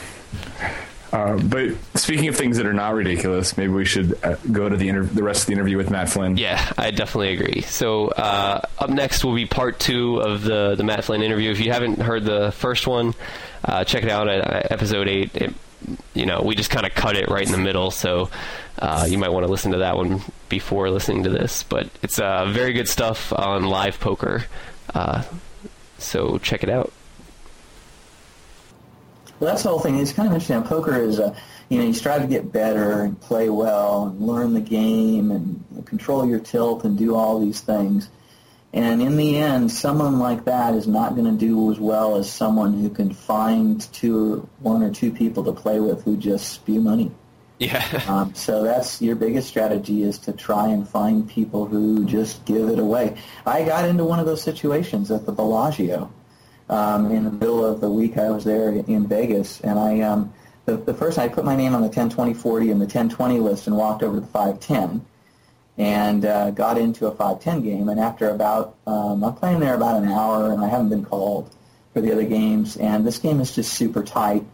But speaking of things that are not ridiculous, maybe we should go to the rest of the interview with Matt Flynn. Yeah, I definitely agree. So up next will be part 2 of the Matt Flynn interview. If you haven't heard the first one, check it out at episode 8. It you know, we just kind of cut it right in the middle. So you might want to listen to that one before listening to this. But it's very good stuff on live poker. So check it out. Well, that's the whole thing. It's kind of interesting. Poker is, you know, you strive to get better and play well and learn the game and control your tilt and do all these things. And in the end, someone like that is not going to do as well as someone who can find one or two people to play with who just spew money. Yeah. So that's your biggest strategy, is to try and find people who just give it away. I got into one of those situations at the Bellagio. In the middle of the week, I was there in Vegas, and I the first I put my name on the 10-20-40 and the 10-20 list and walked over to the 5-10. And got into a 5-10 game, and after about, I'm playing there about an hour, and I haven't been called for the other games, and this game is just super tight,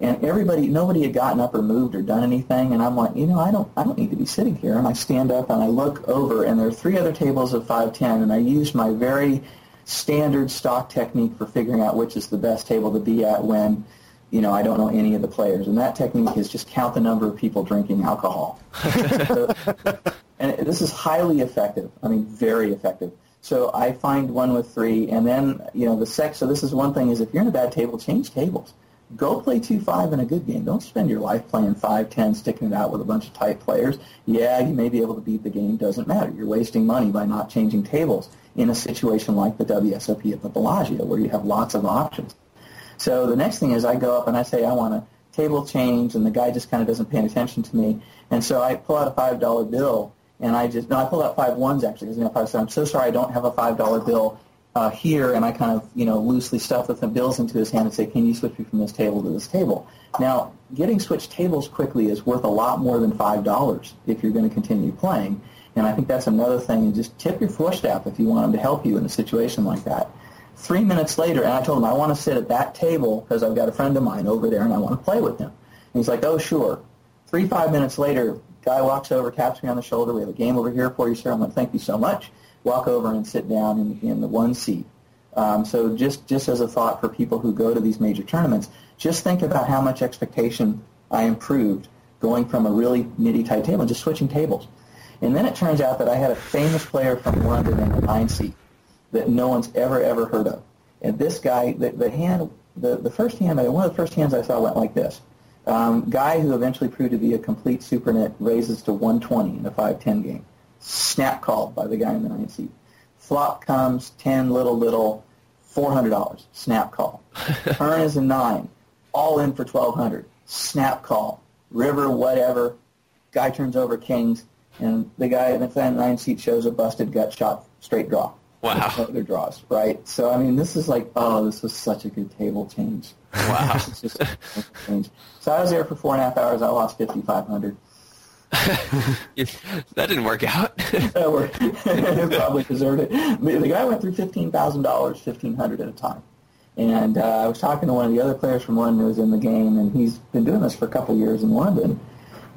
and nobody had gotten up or moved or done anything, and I'm like, you know, I don't need to be sitting here, and I stand up, and I look over, and there are three other tables of 5-10, and I used my very standard stock technique for figuring out which is the best table to be at when, you know, I don't know any of the players, and that technique is just count the number of people drinking alcohol. And this is highly effective. I mean, very effective. So I find one with three, and then, you know, so this is one thing, is if you're in a bad table, change tables. Go play 2-5 in a good game. Don't spend your life playing 5-10, sticking it out with a bunch of tight players. Yeah, you may be able to beat the game. Doesn't matter. You're wasting money by not changing tables in a situation like the WSOP at the Bellagio, where you have lots of options. So the next thing is I go up and I say I want to table change, and the guy just kind of doesn't pay attention to me. And so I pull out a $5 bill. And I pulled out 5 ones, actually, because I said, I'm so sorry, I don't have a $5 bill here, and I kind of, you know, loosely stuffed the bills into his hand and say, can you switch me from this table to this table? Now, getting switched tables quickly is worth a lot more than $5 if you're going to continue playing, and I think that's another thing. Just tip your floor staff if you want them to help you in a situation like that. 3 minutes later, and I told him, I want to sit at that table because I've got a friend of mine over there, and I want to play with him. And he's like, oh, sure. 5 minutes later, guy walks over, taps me on the shoulder. We have a game over here for you, sir. I'm going to thank you so much. Walk over and sit down in the one seat. So just as a thought for people who go to these major tournaments, just think about how much expectation I improved going from a really nitty-tight table and just switching tables. And then it turns out that I had a famous player from London in the 9 seat that no one's ever heard of. And this guy, one of the first hands I saw went like this. Guy who eventually proved to be a complete supernet raises to 120 in a 5-10 game. Snap called by the guy in the 9 seat. Flop comes, 10, little, $400. Snap call. Turn is a 9. All in for 1,200. Snap call. River, whatever. Guy turns over kings, and the guy in the 9 seat shows a busted gut shot straight draw. Wow. Other draws, right? So, I mean, this is like, this was such a good table change. Wow. It's just a good change. So I was there for 4.5 hours. I lost $5,500. That didn't work out. They probably deserved it. The guy went through $15,000, $1,500 at a time. And I was talking to one of the other players from London who was in the game, and he's been doing this for a couple years in London.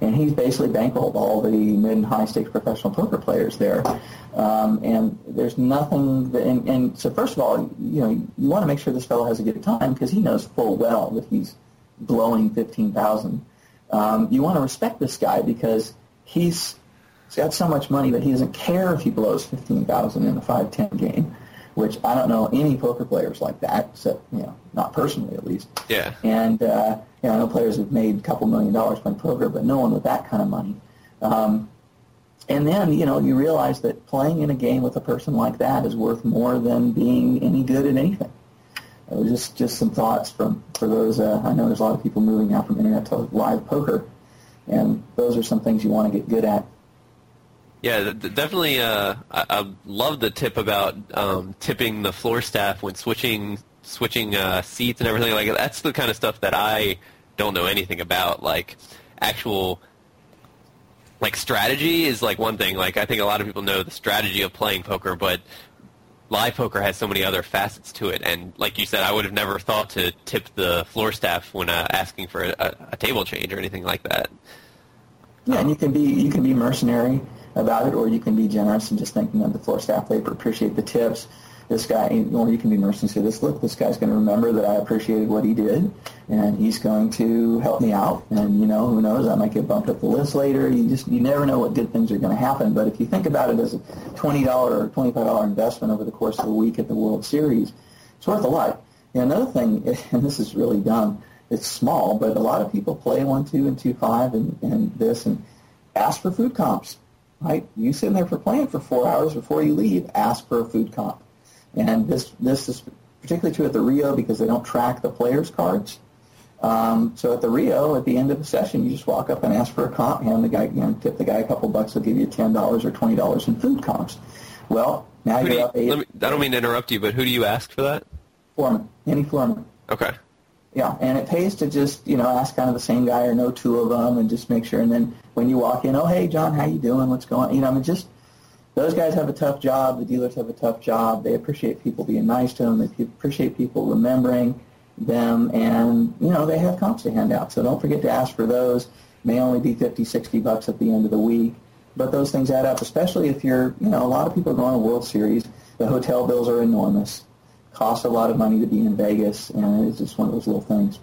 And he's basically bankrolled all the mid and high stakes professional poker players there. And there's nothing. And so first of all, you know, you want to make sure this fellow has a good time because he knows full well that he's blowing $15,000. You want to respect this guy because he's got so much money that he doesn't care if he blows $15,000 in a 5-10 game, which I don't know any poker players like that, except, you know, not personally at least. Yeah. And you know, I know players have made a couple $1 million playing poker, but no one with that kind of money. And then, you know, you realize that playing in a game with a person like that is worth more than being any good at anything. It was just some thoughts for those. I know there's a lot of people moving now from internet to live poker, and those are some things you want to get good at. Yeah, definitely. I love the tip about tipping the floor staff when switching seats and everything like that. That's the kind of stuff that I don't know anything about. Like actual, like strategy is like one thing. Like I think a lot of people know the strategy of playing poker, but live poker has so many other facets to it. And like you said, I would have never thought to tip the floor staff when asking for a table change or anything like that. Yeah, and you can be mercenary about it, or you can be generous and just thinking of the floor staff, they appreciate the tips. this guy, or you can be merciless to this, look, this guy's going to remember that I appreciated what he did, and he's going to help me out. And, you know, who knows, I might get bumped up the list later. You never know what good things are going to happen. But if you think about it as a $20 or $25 investment over the course of the week at the World Series, it's worth a lot. And another thing, and this is really dumb, it's small, but a lot of people play 1-2 and 2-5 and this, and ask for food comps, right? You sit in there for playing for 4 hours before you leave, ask for a food comp. And this is particularly true at the Rio because they don't track the players' cards. So at the Rio, at the end of the session, you just walk up and ask for a comp, hand the guy, tip the guy a couple bucks, they'll give you $10 or $20 in food comps. Well, now you're up 8. I don't mean to interrupt you, but who do you ask for that? Foreman, any foreman. Okay. Yeah, and it pays to just, ask kind of the same guy or know two of them and just make sure. And then when you walk in, oh, hey, John, how you doing? What's going on? Those guys have a tough job. The dealers have a tough job. They appreciate people being nice to them. They appreciate people remembering them. And, they have comps to hand out. So don't forget to ask for those. It may only be $50, $60 at the end of the week. But those things add up, especially if you're, a lot of people are going to World Series. The hotel bills are enormous. Costs a lot of money to be in Vegas, and it's just one of those little things.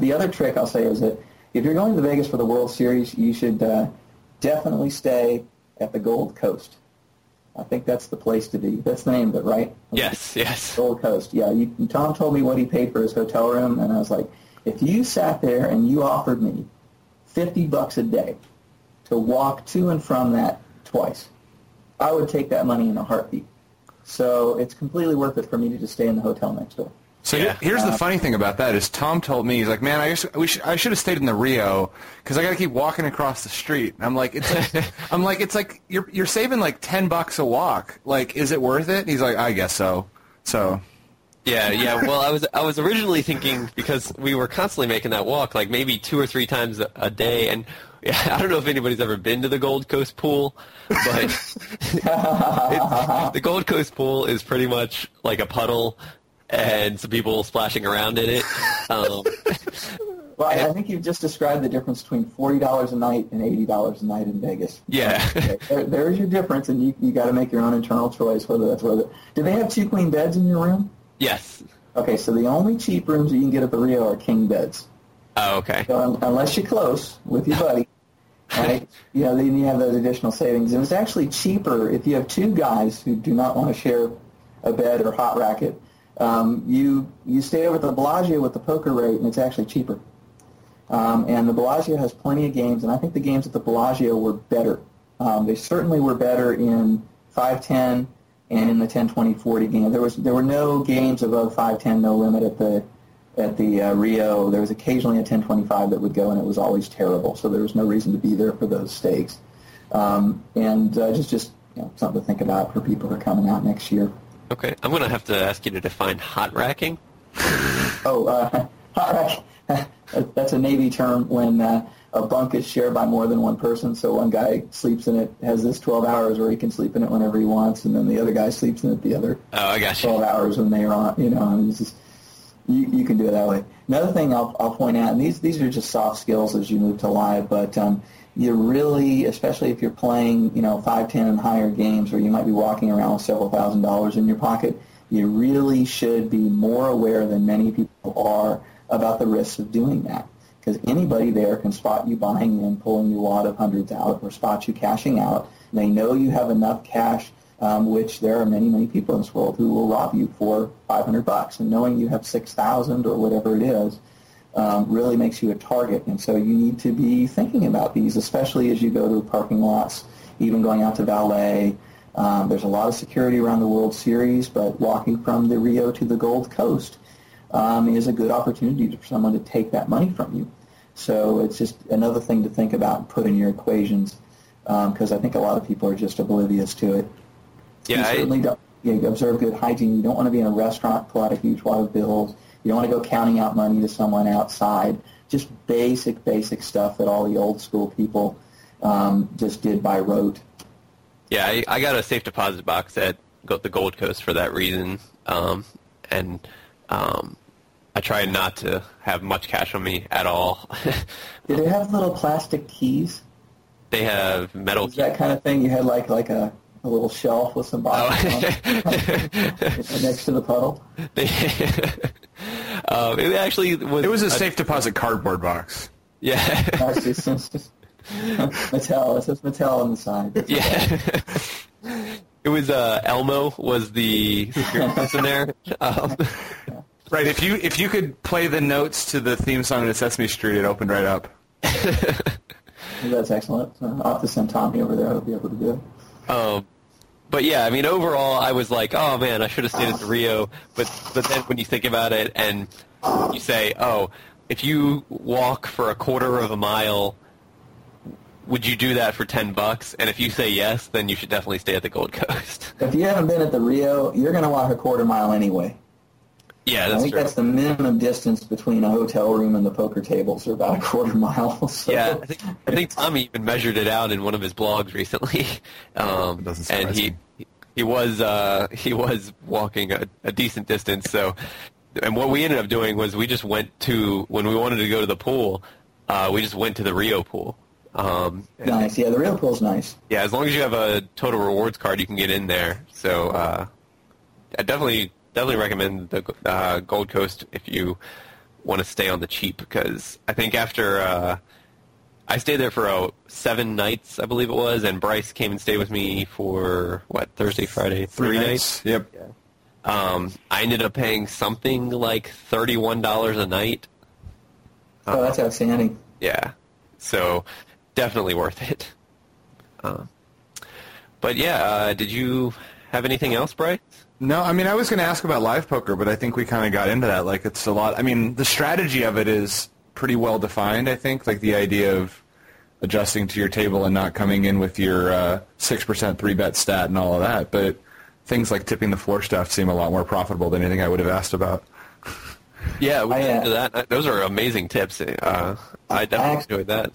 The other trick I'll say is that if you're going to Vegas for the World Series, you should definitely stay at the Gold Coast. I think that's the place to be. That's the name of it, right? Yes. Gold Coast. Yeah. Tom told me what he paid for his hotel room, and I was like, if you sat there and you offered me $50 a day to walk to and from that twice, I would take that money in a heartbeat. So it's completely worth it for me to just stay in the hotel next door. So here's the funny thing about that is Tom told me, he's like, man, I should have stayed in the Rio because I got to keep walking across the street. And I'm like, it's like you're saving like $10 a walk. Like, is it worth it? And he's like, I guess so. So. Yeah. Well, I was originally thinking because we were constantly making that walk, like maybe 2 or 3 times a day, and. Yeah, I don't know if anybody's ever been to the Gold Coast pool, but the Gold Coast pool is pretty much like a puddle and some people splashing around in it. Well, I think you've just described the difference between $40 a night and $80 a night in Vegas. Yeah. Okay. There's your difference, and you got to make your own internal choice whether that's worth it. Do they have 2 queen beds in your room? Yes. Okay, so the only cheap rooms that you can get at the Rio are king beds. Oh, okay. So unless you're close with your buddy, right, then you have those additional savings. And it's actually cheaper if you have 2 guys who do not want to share a bed or hot racket. You stay over at the Bellagio with the poker rate, and it's actually cheaper. And the Bellagio has plenty of games, and I think the games at the Bellagio were better. They certainly were better in 5-10 and in the 10-20-40 game. There were no games above 5-10 no limit at the Rio, there was occasionally a 10-25 that would go, and it was always terrible. So there was no reason to be there for those stakes. And something to think about for people who are coming out next year. Okay, I'm going to have to ask you to define hot racking. Hot rack. That's a Navy term when a bunk is shared by more than one person. So one guy sleeps in it, has this 12 hours where he can sleep in it whenever he wants, and then the other guy sleeps in it the other 12 hours when they're on. And it's just. You can do it that way. Another thing I'll point out, and these are just soft skills as you move to live, but you really, especially if you're playing, 5, 10, and higher games where you might be walking around with several $1,000s in your pocket, you really should be more aware than many people are about the risks of doing that. Because anybody there can spot you buying in, pulling your wad of hundreds out, or spot you cashing out. They know you have enough cash, which there are many, many people in this world who will rob you for $500. And knowing you have 6,000 or whatever it is really makes you a target. And so you need to be thinking about these, especially as you go to parking lots, even going out to valet. There's a lot of security around the World Series, but walking from the Rio to the Gold Coast is a good opportunity for someone to take that money from you. So it's just another thing to think about and put in your equations because I think a lot of people are just oblivious to it. Yeah, you certainly don't observe good hygiene. You don't want to be in a restaurant, pull out a huge wad of bills. You don't want to go counting out money to someone outside. Just basic stuff that all the old school people just did by rote. Yeah, I got a safe deposit box at the Gold Coast for that reason. I try not to have much cash on me at all. Do they have little plastic keys? They have metal keys. That kind of thing. You had like a a little shelf with some boxes on it next to the puddle. It actually was... It was a safe deposit cardboard box. Yeah. Mattel. It says Mattel on the side. Yeah. It was Elmo was the security person there. Right. If you could play the notes to the theme song to Sesame Street, it opened right up. That's excellent. I'll have to send Tommy over there. I'll be able to do it. But yeah, I mean, overall, I was like, oh man, I should have stayed at the Rio. But then when you think about it and you say, oh, if you walk for a quarter of a mile, would you do that for $10? And if you say yes, then you should definitely stay at the Gold Coast. If you haven't been at the Rio, you're going to walk a quarter mile anyway. Yeah, that's true. That's the minimum distance between a hotel room and the poker tables, are about a quarter mile. So. Yeah, I think Tommy even measured it out in one of his blogs recently, and he was walking a decent distance. So, and what we ended up doing was we just went to, when we wanted to go to the pool, we just went to the Rio pool. Nice, yeah, the Rio pool's nice. Yeah, as long as you have a total rewards card, you can get in there. So, I definitely recommend the Gold Coast if you want to stay on the cheap, because I think after I stayed there for 7 nights, I believe it was, and Bryce came and stayed with me for Thursday, Friday, three nights. Yep. Yeah. I ended up paying something like $31 a night. Oh, that's outstanding. Yeah, so definitely worth it. But yeah, did you have anything else, Bryce? No, I mean, I was going to ask about live poker, but I think we kind of got into that. Like, it's a lot. I mean, the strategy of it is pretty well defined, I think. Like, the idea of adjusting to your table and not coming in with your 6% 3-bet stat and all of that. But things like tipping the floor stuff seem a lot more profitable than anything I would have asked about. Yeah, we got into that. Those are amazing tips. I definitely enjoyed that.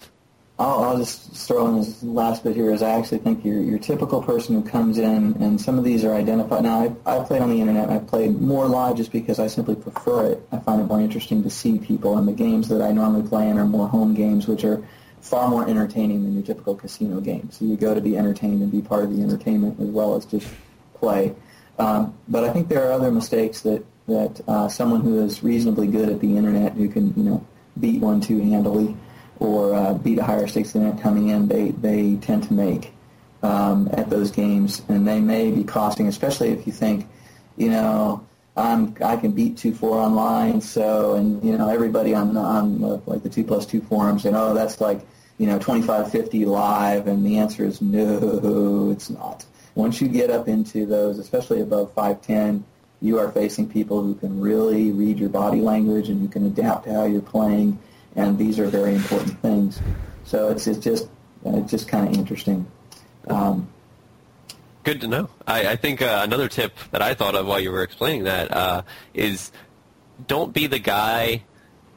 I'll just throw in this last bit here. Is I actually think your typical person who comes in, and some of these are identified. Now, I've played on the internet, and I've played more live just because I simply prefer it. I find it more interesting to see people, and the games that I normally play in are more home games, which are far more entertaining than your typical casino game. So you go to be entertained and be part of the entertainment as well as just play. But I think there are other mistakes that someone who is reasonably good at the internet, who can beat one too handily, or beat a higher stakes than that coming in, they tend to make at those games. And they may be costing, especially if you think, I can beat 2-4 online, so, and, everybody on the 2+2 forums, and, that's like, $25.50 live, and the answer is no, it's not. Once you get up into those, especially above 510, you are facing people who can really read your body language and who can adapt to how you're playing. And these are very important things. So it's just kind of interesting. Good to know. I think another tip that I thought of while you were explaining that is don't be the guy,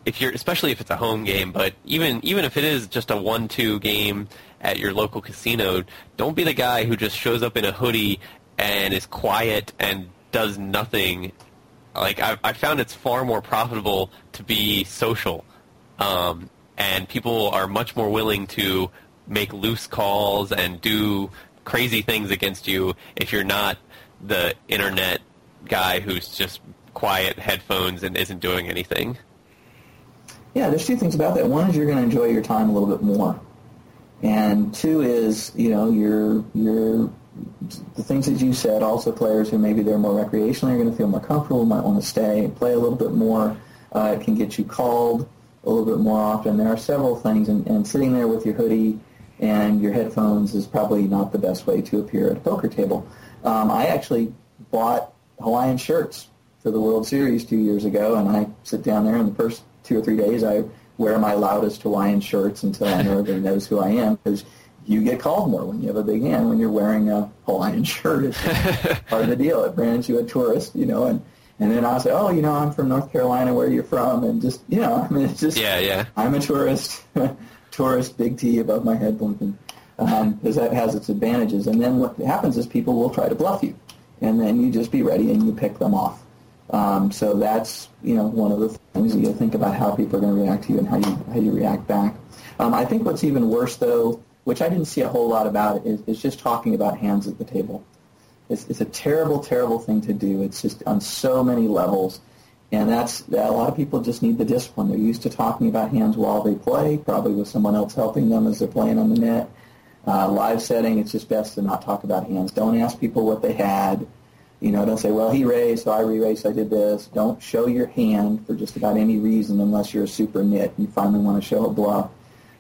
especially if it's a home game, but even if it is just a 1-2 game at your local casino, don't be the guy who just shows up in a hoodie and is quiet and does nothing. Like, I found it's far more profitable to be social. And people are much more willing to make loose calls and do crazy things against you if you're not the internet guy who's just quiet, headphones, and isn't doing anything. Yeah, there's two things about that. One is you're going to enjoy your time a little bit more. And two is, you're the things that you said, also players who maybe they're more recreational are going to feel more comfortable, might want to stay and play a little bit more. It can get you called a little bit more often. There are several things, and sitting there with your hoodie and your headphones is probably not the best way to appear at a poker table. I actually bought Hawaiian shirts for the World Series 2 years ago, and I sit down there, and the first 2 or 3 days I wear my loudest Hawaiian shirts until I know everybody knows who I am, because you get called more when you have a big hand. When you're wearing a Hawaiian shirt, it's part of the deal. It brands you a tourist, And then I'll say, I'm from North Carolina, where you're from, and just, it's just, yeah. I'm a tourist, big T above my head blinking, because that has its advantages. And then what happens is people will try to bluff you, and then you just be ready and you pick them off. So that's, one of the things that you think about, how people are going to react to you and how you react back. I think what's even worse, though, which I didn't see a whole lot about, is just talking about hands at the table. It's a terrible, terrible thing to do. It's just on so many levels. And a lot of people just need the discipline. They're used to talking about hands while they play, probably with someone else helping them as they're playing on the net. Live setting, it's just best to not talk about hands. Don't ask people what they had. You know, don't say, well, he raised, so I re-raised, I did this. Don't show your hand for just about any reason unless you're a super nit and you finally want to show a bluff.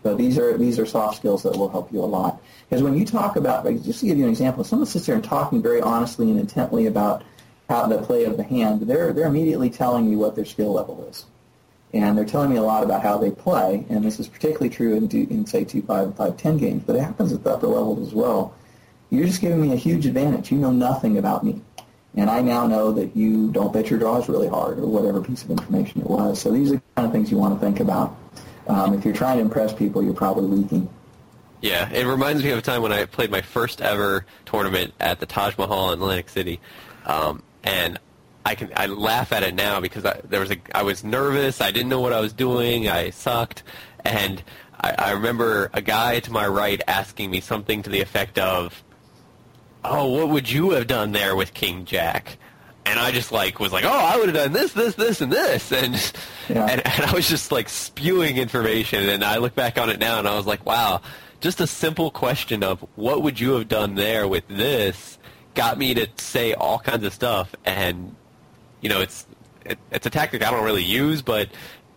But these are soft skills that will help you a lot. Because when you talk about, just to give you an example, if someone sits there and talking very honestly and intently about how the play of the hand, they're immediately telling me what their skill level is. And they're telling me a lot about how they play, and this is particularly true in say, 2-5 and 5-10 games, but it happens at the upper levels as well. You're just giving me a huge advantage. You know nothing about me. And I now know that you don't bet your draws really hard, or whatever piece of information it was. So these are the kind of things you want to think about. If you're trying to impress people, you're probably leaking. Yeah, it reminds me of a time when I played my first ever tournament at the Taj Mahal in Atlantic City, and I laugh at it now because I was nervous, I didn't know what I was doing, I sucked, and I remember a guy to my right asking me something to the effect of, "Oh, what would you have done there with King Jack?" And I just was "Oh, I would have done this, this, this, and this," and I was just spewing information. And I look back on it now, and I was like, "Wow, just a simple question of what would you have done there with this got me to say all kinds of stuff." And you know, it's a tactic I don't really use, but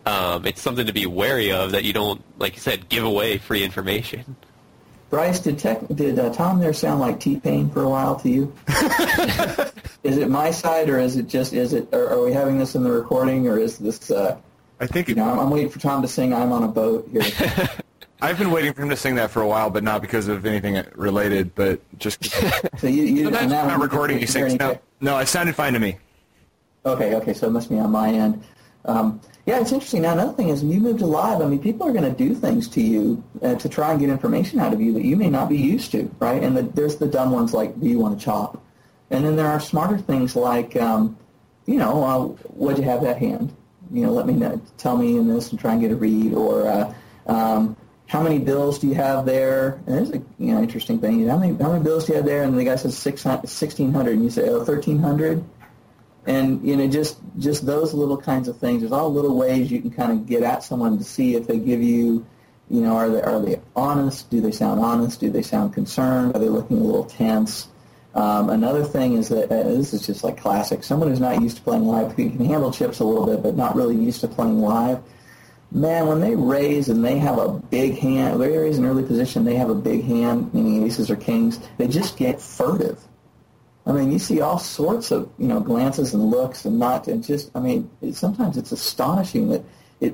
it's something to be wary of that you don't, like you said, give away free information. Bryce, did Tom there sound like T-Pain for a while to you? Is it my side, or is it just, are we having this in the recording, or is this, I think I'm waiting for Tom to sing "I'm on a Boat" here. I've been waiting for him to sing that for a while, but not because of anything related, but just. So you sometimes not recording, you sing. No, it sounded fine to me. Okay, so it must be on my end. Yeah, it's interesting. Now, another thing is when you move to live, I mean, people are going to do things to you to try and get information out of you that you may not be used to, right? And there's the dumb ones like, do you want to chop? And then there are smarter things like, what'd you have that hand? You know, let me know. Tell me in this and try and get a read. Or how many bills do you have there? And there's a interesting thing. How many bills do you have there? And the guy says 1,600. And you say, 1,300? And, just those little kinds of things. There's all little ways you can kind of get at someone to see if they give you, are they honest? Do they sound honest? Do they sound concerned? Are they looking a little tense? Another thing is that this is just classic. Someone who's not used to playing live, who can handle chips a little bit but not really used to playing live, man, when they raise and they have a big hand, when they raise an early position, they have a big hand, meaning aces or kings, they just get furtive. I mean, you see all sorts of, glances and looks sometimes it's astonishing that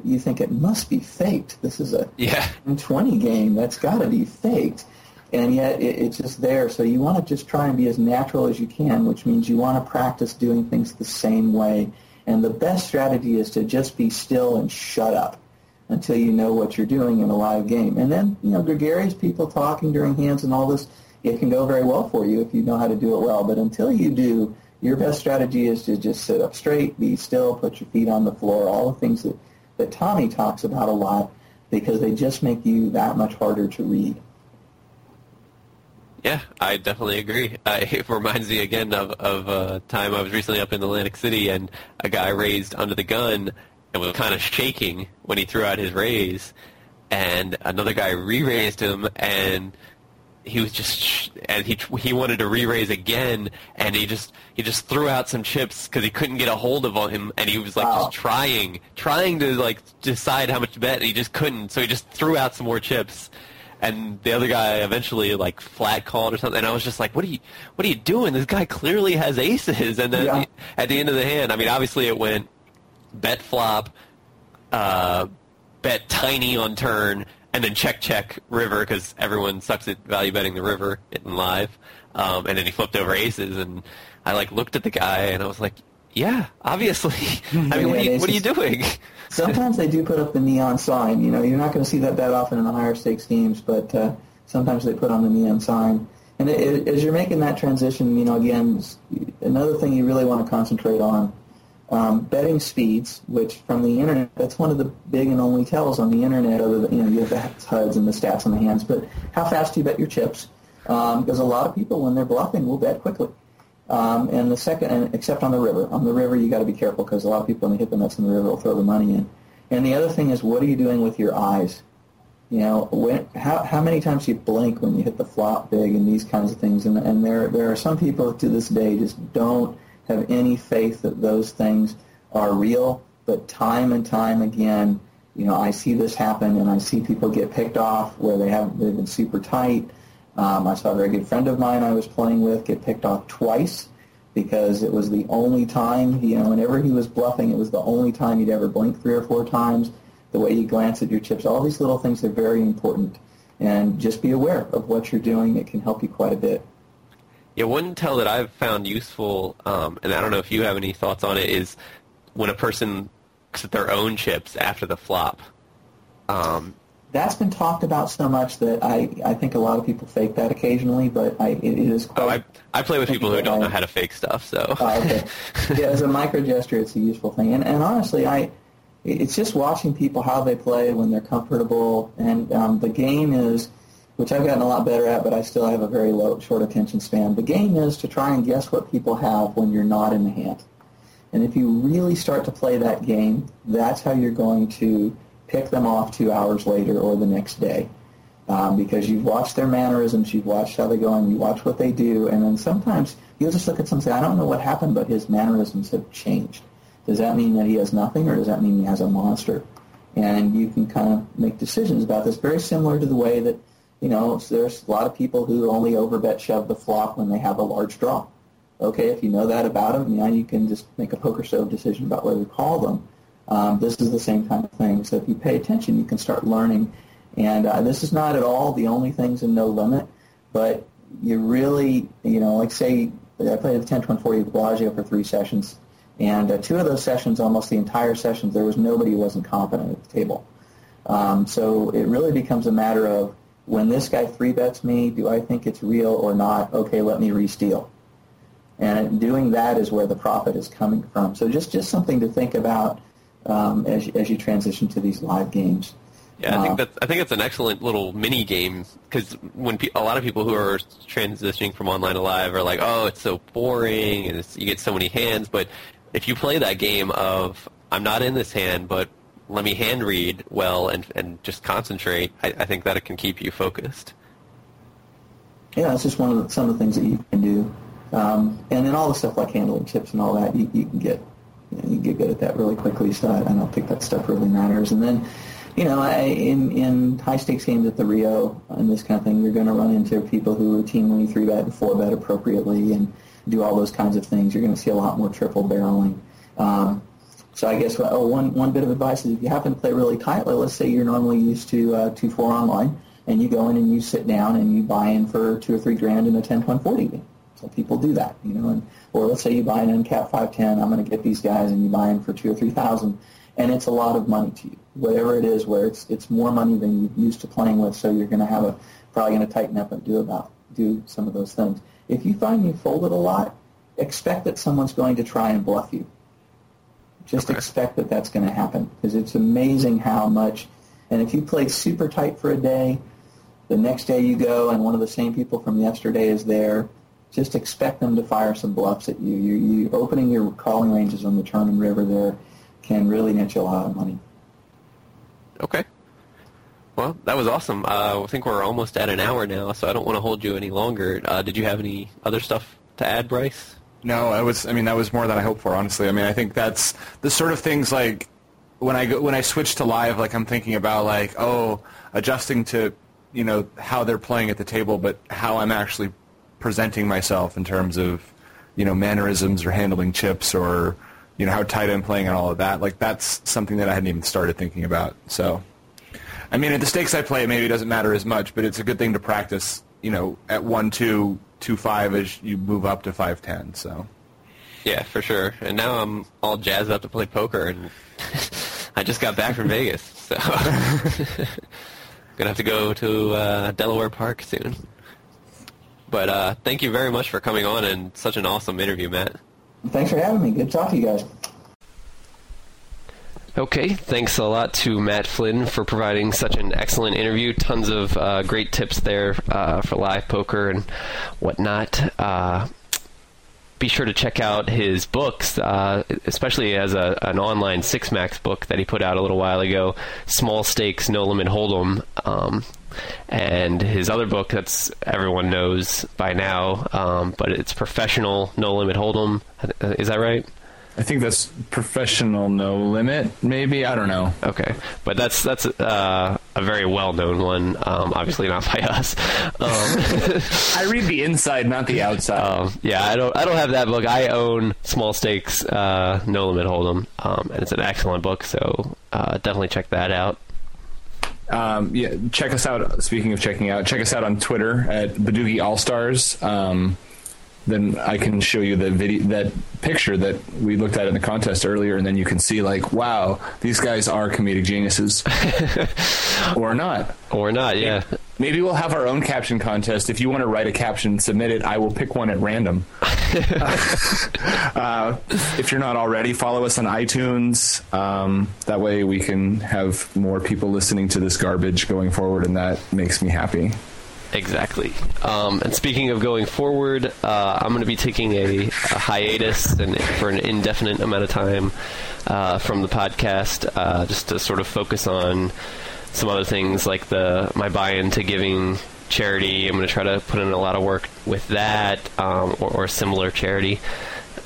you think it must be faked. This is a 20 game. That's got to be faked. And yet it's just there. So you want to just try and be as natural as you can, which means you want to practice doing things the same way. And the best strategy is to just be still and shut up until you know what you're doing in a live game. And then, gregarious people talking during hands and all this, it can go very well for you if you know how to do it well. But until you do, your best strategy is to just sit up straight, be still, put your feet on the floor, all the things that Tommy talks about a lot, because they just make you that much harder to read. Yeah, I definitely agree. It reminds me again of a time I was recently up in Atlantic City, and a guy raised under the gun and was kind of shaking when he threw out his raise. And another guy re-raised him, and he was just, and he wanted to re-raise again, and he just threw out some chips because he couldn't get a hold of him, and he was just trying to decide how much to bet, and he just couldn't, so he just threw out some more chips, and the other guy eventually flat called or something, and I was just like, what are you doing? This guy clearly has aces, and then at the end of the hand, I mean, obviously it went bet flop, bet tiny on turn. And then check, river, because everyone sucks at value betting the river in live. And then he flipped over aces, and I, looked at the guy, and I was like, yeah, obviously. I mean, what are you doing? Sometimes they do put up the neon sign. You're not going to see that often in the higher stakes games, but sometimes they put on the neon sign. And as you're making that transition, again, another thing you really want to concentrate on betting speeds, which from the internet, that's one of the big and only tells on the internet, other than, you know, you have the HUDs and the stats on the hands, but how fast do you bet your chips? Because a lot of people, when they're bluffing, will bet quickly. And the second, and except on the river. On the river, you got to be careful because a lot of people in the hip and nuts on the river will throw the money in. And the other thing is, what are you doing with your eyes? You know, when, how many times do you blink when you hit the flop big and these kinds of things? And there are some people to this day just don't have any faith that those things are real. But time and time again, you know, I see this happen, and I see people get picked off where they've been super tight. I saw a very good friend of mine I was playing with get picked off twice because it was the only time, you know, whenever he was bluffing, it was the only time he'd ever blink 3 or 4 times. The way you glance at your chips, all these little things are very important. And just be aware of what you're doing. It can help you quite a bit. Yeah, one tell that I've found useful, and I don't know if you have any thoughts on it, is when a person looks at their own chips after the flop. That's been talked about so much that I think a lot of people fake that occasionally, but it is quite... Oh, I play with people who don't know how to fake stuff, so... Okay. Yeah, as a micro gesture, it's a useful thing. And honestly, it's just watching people, how they play when they're comfortable. And the game is, which I've gotten a lot better at, but I still have a very short attention span, the game is to try and guess what people have when you're not in the hand. And if you really start to play that game, that's how you're going to pick them off 2 hours later or the next day, because you've watched their mannerisms, you've watched how they go, and you watch what they do, and then sometimes you'll just look at someone and say, I don't know what happened, but his mannerisms have changed. Does that mean that he has nothing, or does that mean he has a monster? And you can kind of make decisions about this, very similar to the way that, you know, there's a lot of people who only overbet shove the flop when they have a large draw. Okay, if you know that about them, now you can just make a poker stove decision about whether to call them. This is the same kind of thing. So if you pay attention, you can start learning. And this is not at all the only things in No Limit, but you really, you know, like say I played the 10-20-40 at Bellagio for 3 sessions, and 2 of those sessions, almost the entire sessions, there was nobody who wasn't competent at the table. So it really becomes a matter of, when this guy 3-bets me, do I think it's real or not? Okay, let me re-steal. And doing that is where the profit is coming from. So just something to think about. As you transition to these live games. Yeah, I think that's an excellent little mini game, because when a lot of people who are transitioning from online to live are like, oh, it's so boring and you get so many hands. But if you play that game of, I'm not in this hand, but let me hand read well and just concentrate, I think that it can keep you focused. Yeah, that's just some of the things that you can do, and then all the stuff like handling chips and all that, you can get. You get good at that really quickly, so I don't think that stuff really matters. And then, you know, in high-stakes games at the Rio and this kind of thing, you're going to run into people who routinely 3-bet and 4-bet appropriately and do all those kinds of things. You're going to see a lot more triple barreling. So I guess one bit of advice is, if you happen to play really tightly, let's say you're normally used to 2-4 online, and you go in and you sit down and you buy in for $2,000 or $3,000 in a 10-20-40 game. So people do that, you know, or let's say you buy an uncapped 5-10, I'm going to get these guys, and you buy them for $2,000 or $3,000, and it's a lot of money to you, whatever it is, where it's more money than you're used to playing with, so you're going to have probably going to tighten up and do some of those things. If you find you folded a lot, expect that someone's going to try and bluff you. Just expect that that's going to happen, because it's amazing how much, and if you play super tight for a day, the next day you go and one of the same people from yesterday is there, just expect them to fire some bluffs at you. You opening your calling ranges on the turn and river there can really net you a lot of money. Okay. Well, that was awesome. I think we're almost at an hour now, so I don't want to hold you any longer. Did you have any other stuff to add, Bryce? No, that was more than I hoped for, honestly. I mean, I think that's the sort of things like when I switch to live, like I'm thinking about like, oh, adjusting to, you know, how they're playing at the table, but how I'm actually presenting myself in terms of, you know, mannerisms or handling chips or, you know, how tight I'm playing and all of that. Like, that's something that I hadn't even started thinking about. So, I mean, at the stakes I play, maybe it doesn't matter as much, but it's a good thing to practice, you know, at 1-2, 2-5 as you move up to 5-10, so. Yeah, for sure. And now I'm all jazzed up to play poker, and I just got back from Vegas, so I'm going to have to go to Delaware Park soon. But thank you very much for coming on, and such an awesome interview, Matt. Thanks for having me. Good to talk to you guys. Okay, thanks a lot to Matt Flynn for providing such an excellent interview. Tons of great tips there for live poker and whatnot. Be sure to check out his books, especially as an online Six Max book that he put out a little while ago, Small Stakes No Limit Hold'em, and his other book that's everyone knows by now, but it's Professional No Limit Hold'em. Is that right? I think that's Professional No Limit, maybe. I don't know. Okay. But that's a very well-known one, obviously not by us. I read the inside, not the outside. Yeah, I don't have that book. I own Small Stakes No Limit Hold'em, and it's an excellent book, so definitely check that out. Yeah, check us out. Speaking of checking out, check us out on Twitter at Badugi All-Stars. Then I can show you the video, that picture that we looked at in the contest earlier, and then you can see, like, wow, these guys are comedic geniuses. Or not. Or not, yeah. Maybe we'll have our own caption contest. If you want to write a caption, submit it. I will pick one at random. If you're not already, follow us on iTunes. That way we can have more people listening to this garbage going forward, and that makes me happy. Exactly. And speaking of going forward, I'm going to be taking a hiatus for an indefinite amount of time from the podcast, just to sort of focus on some other things like my buy-in to giving charity. I'm going to try to put in a lot of work with that, or a similar charity,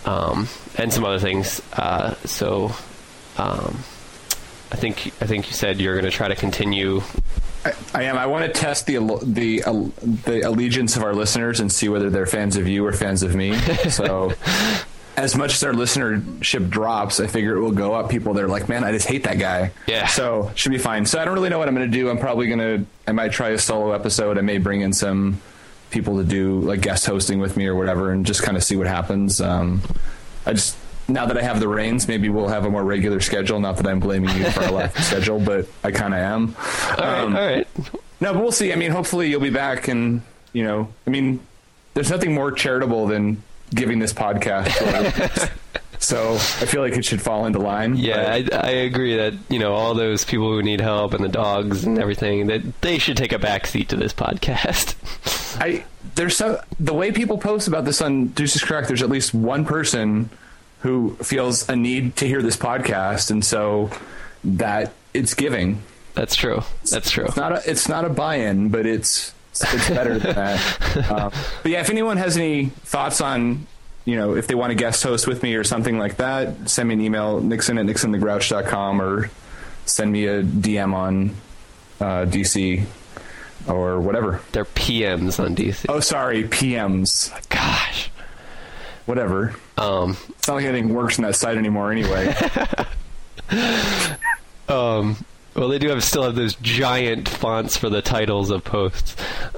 and some other things. I think you said you're going to try to continue. I am. I want to test the allegiance of our listeners and see whether they're fans of you or fans of me. So, as much as our listenership drops, I figure it will go up. People that are like, man, I just hate that guy. Yeah. So, should be fine. So, I don't really know what I'm going to do. I'm probably I might try a solo episode. I may bring in some people to do, like, guest hosting with me or whatever, and just kind of see what happens. Now that I have the reins, maybe we'll have a more regular schedule. Not that I'm blaming you for a lack of schedule, but I kind of am. All right. No, but we'll see. I mean, hopefully you'll be back, and, you know, I mean, there's nothing more charitable than giving this podcast. So I feel like it should fall into line. Yeah, I agree that, you know, all those people who need help and the dogs and everything, that they should take a backseat to this podcast. The way people post about this on Deuces Crack, there's at least one person who feels a need to hear this podcast, and so that it's giving. That's true. It's not a buy-in, but it's better than that. But yeah, if anyone has any thoughts on, you know, if they want to guest host with me or something like that, send me an email, nixon@nixonthegrouch.com, or send me a DM on DC or whatever. They're PMs on DC. Oh, sorry, PMs. Gosh. Whatever. It's not like anything works on that site anymore anyway. Well, they do still have those giant fonts for the titles of posts.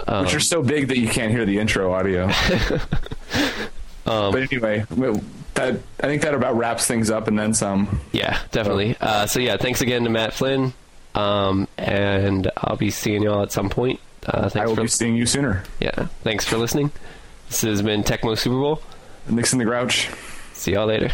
Which are so big that you can't hear the intro audio. But anyway, I think that about wraps things up and then some. Yeah, definitely. So yeah, thanks again to Matt Flynn. And I'll be seeing y'all at some point. I will be seeing you sooner. Yeah, thanks for listening. This has been Tecmo Super Bowl. Nixon the Grouch. See y'all later.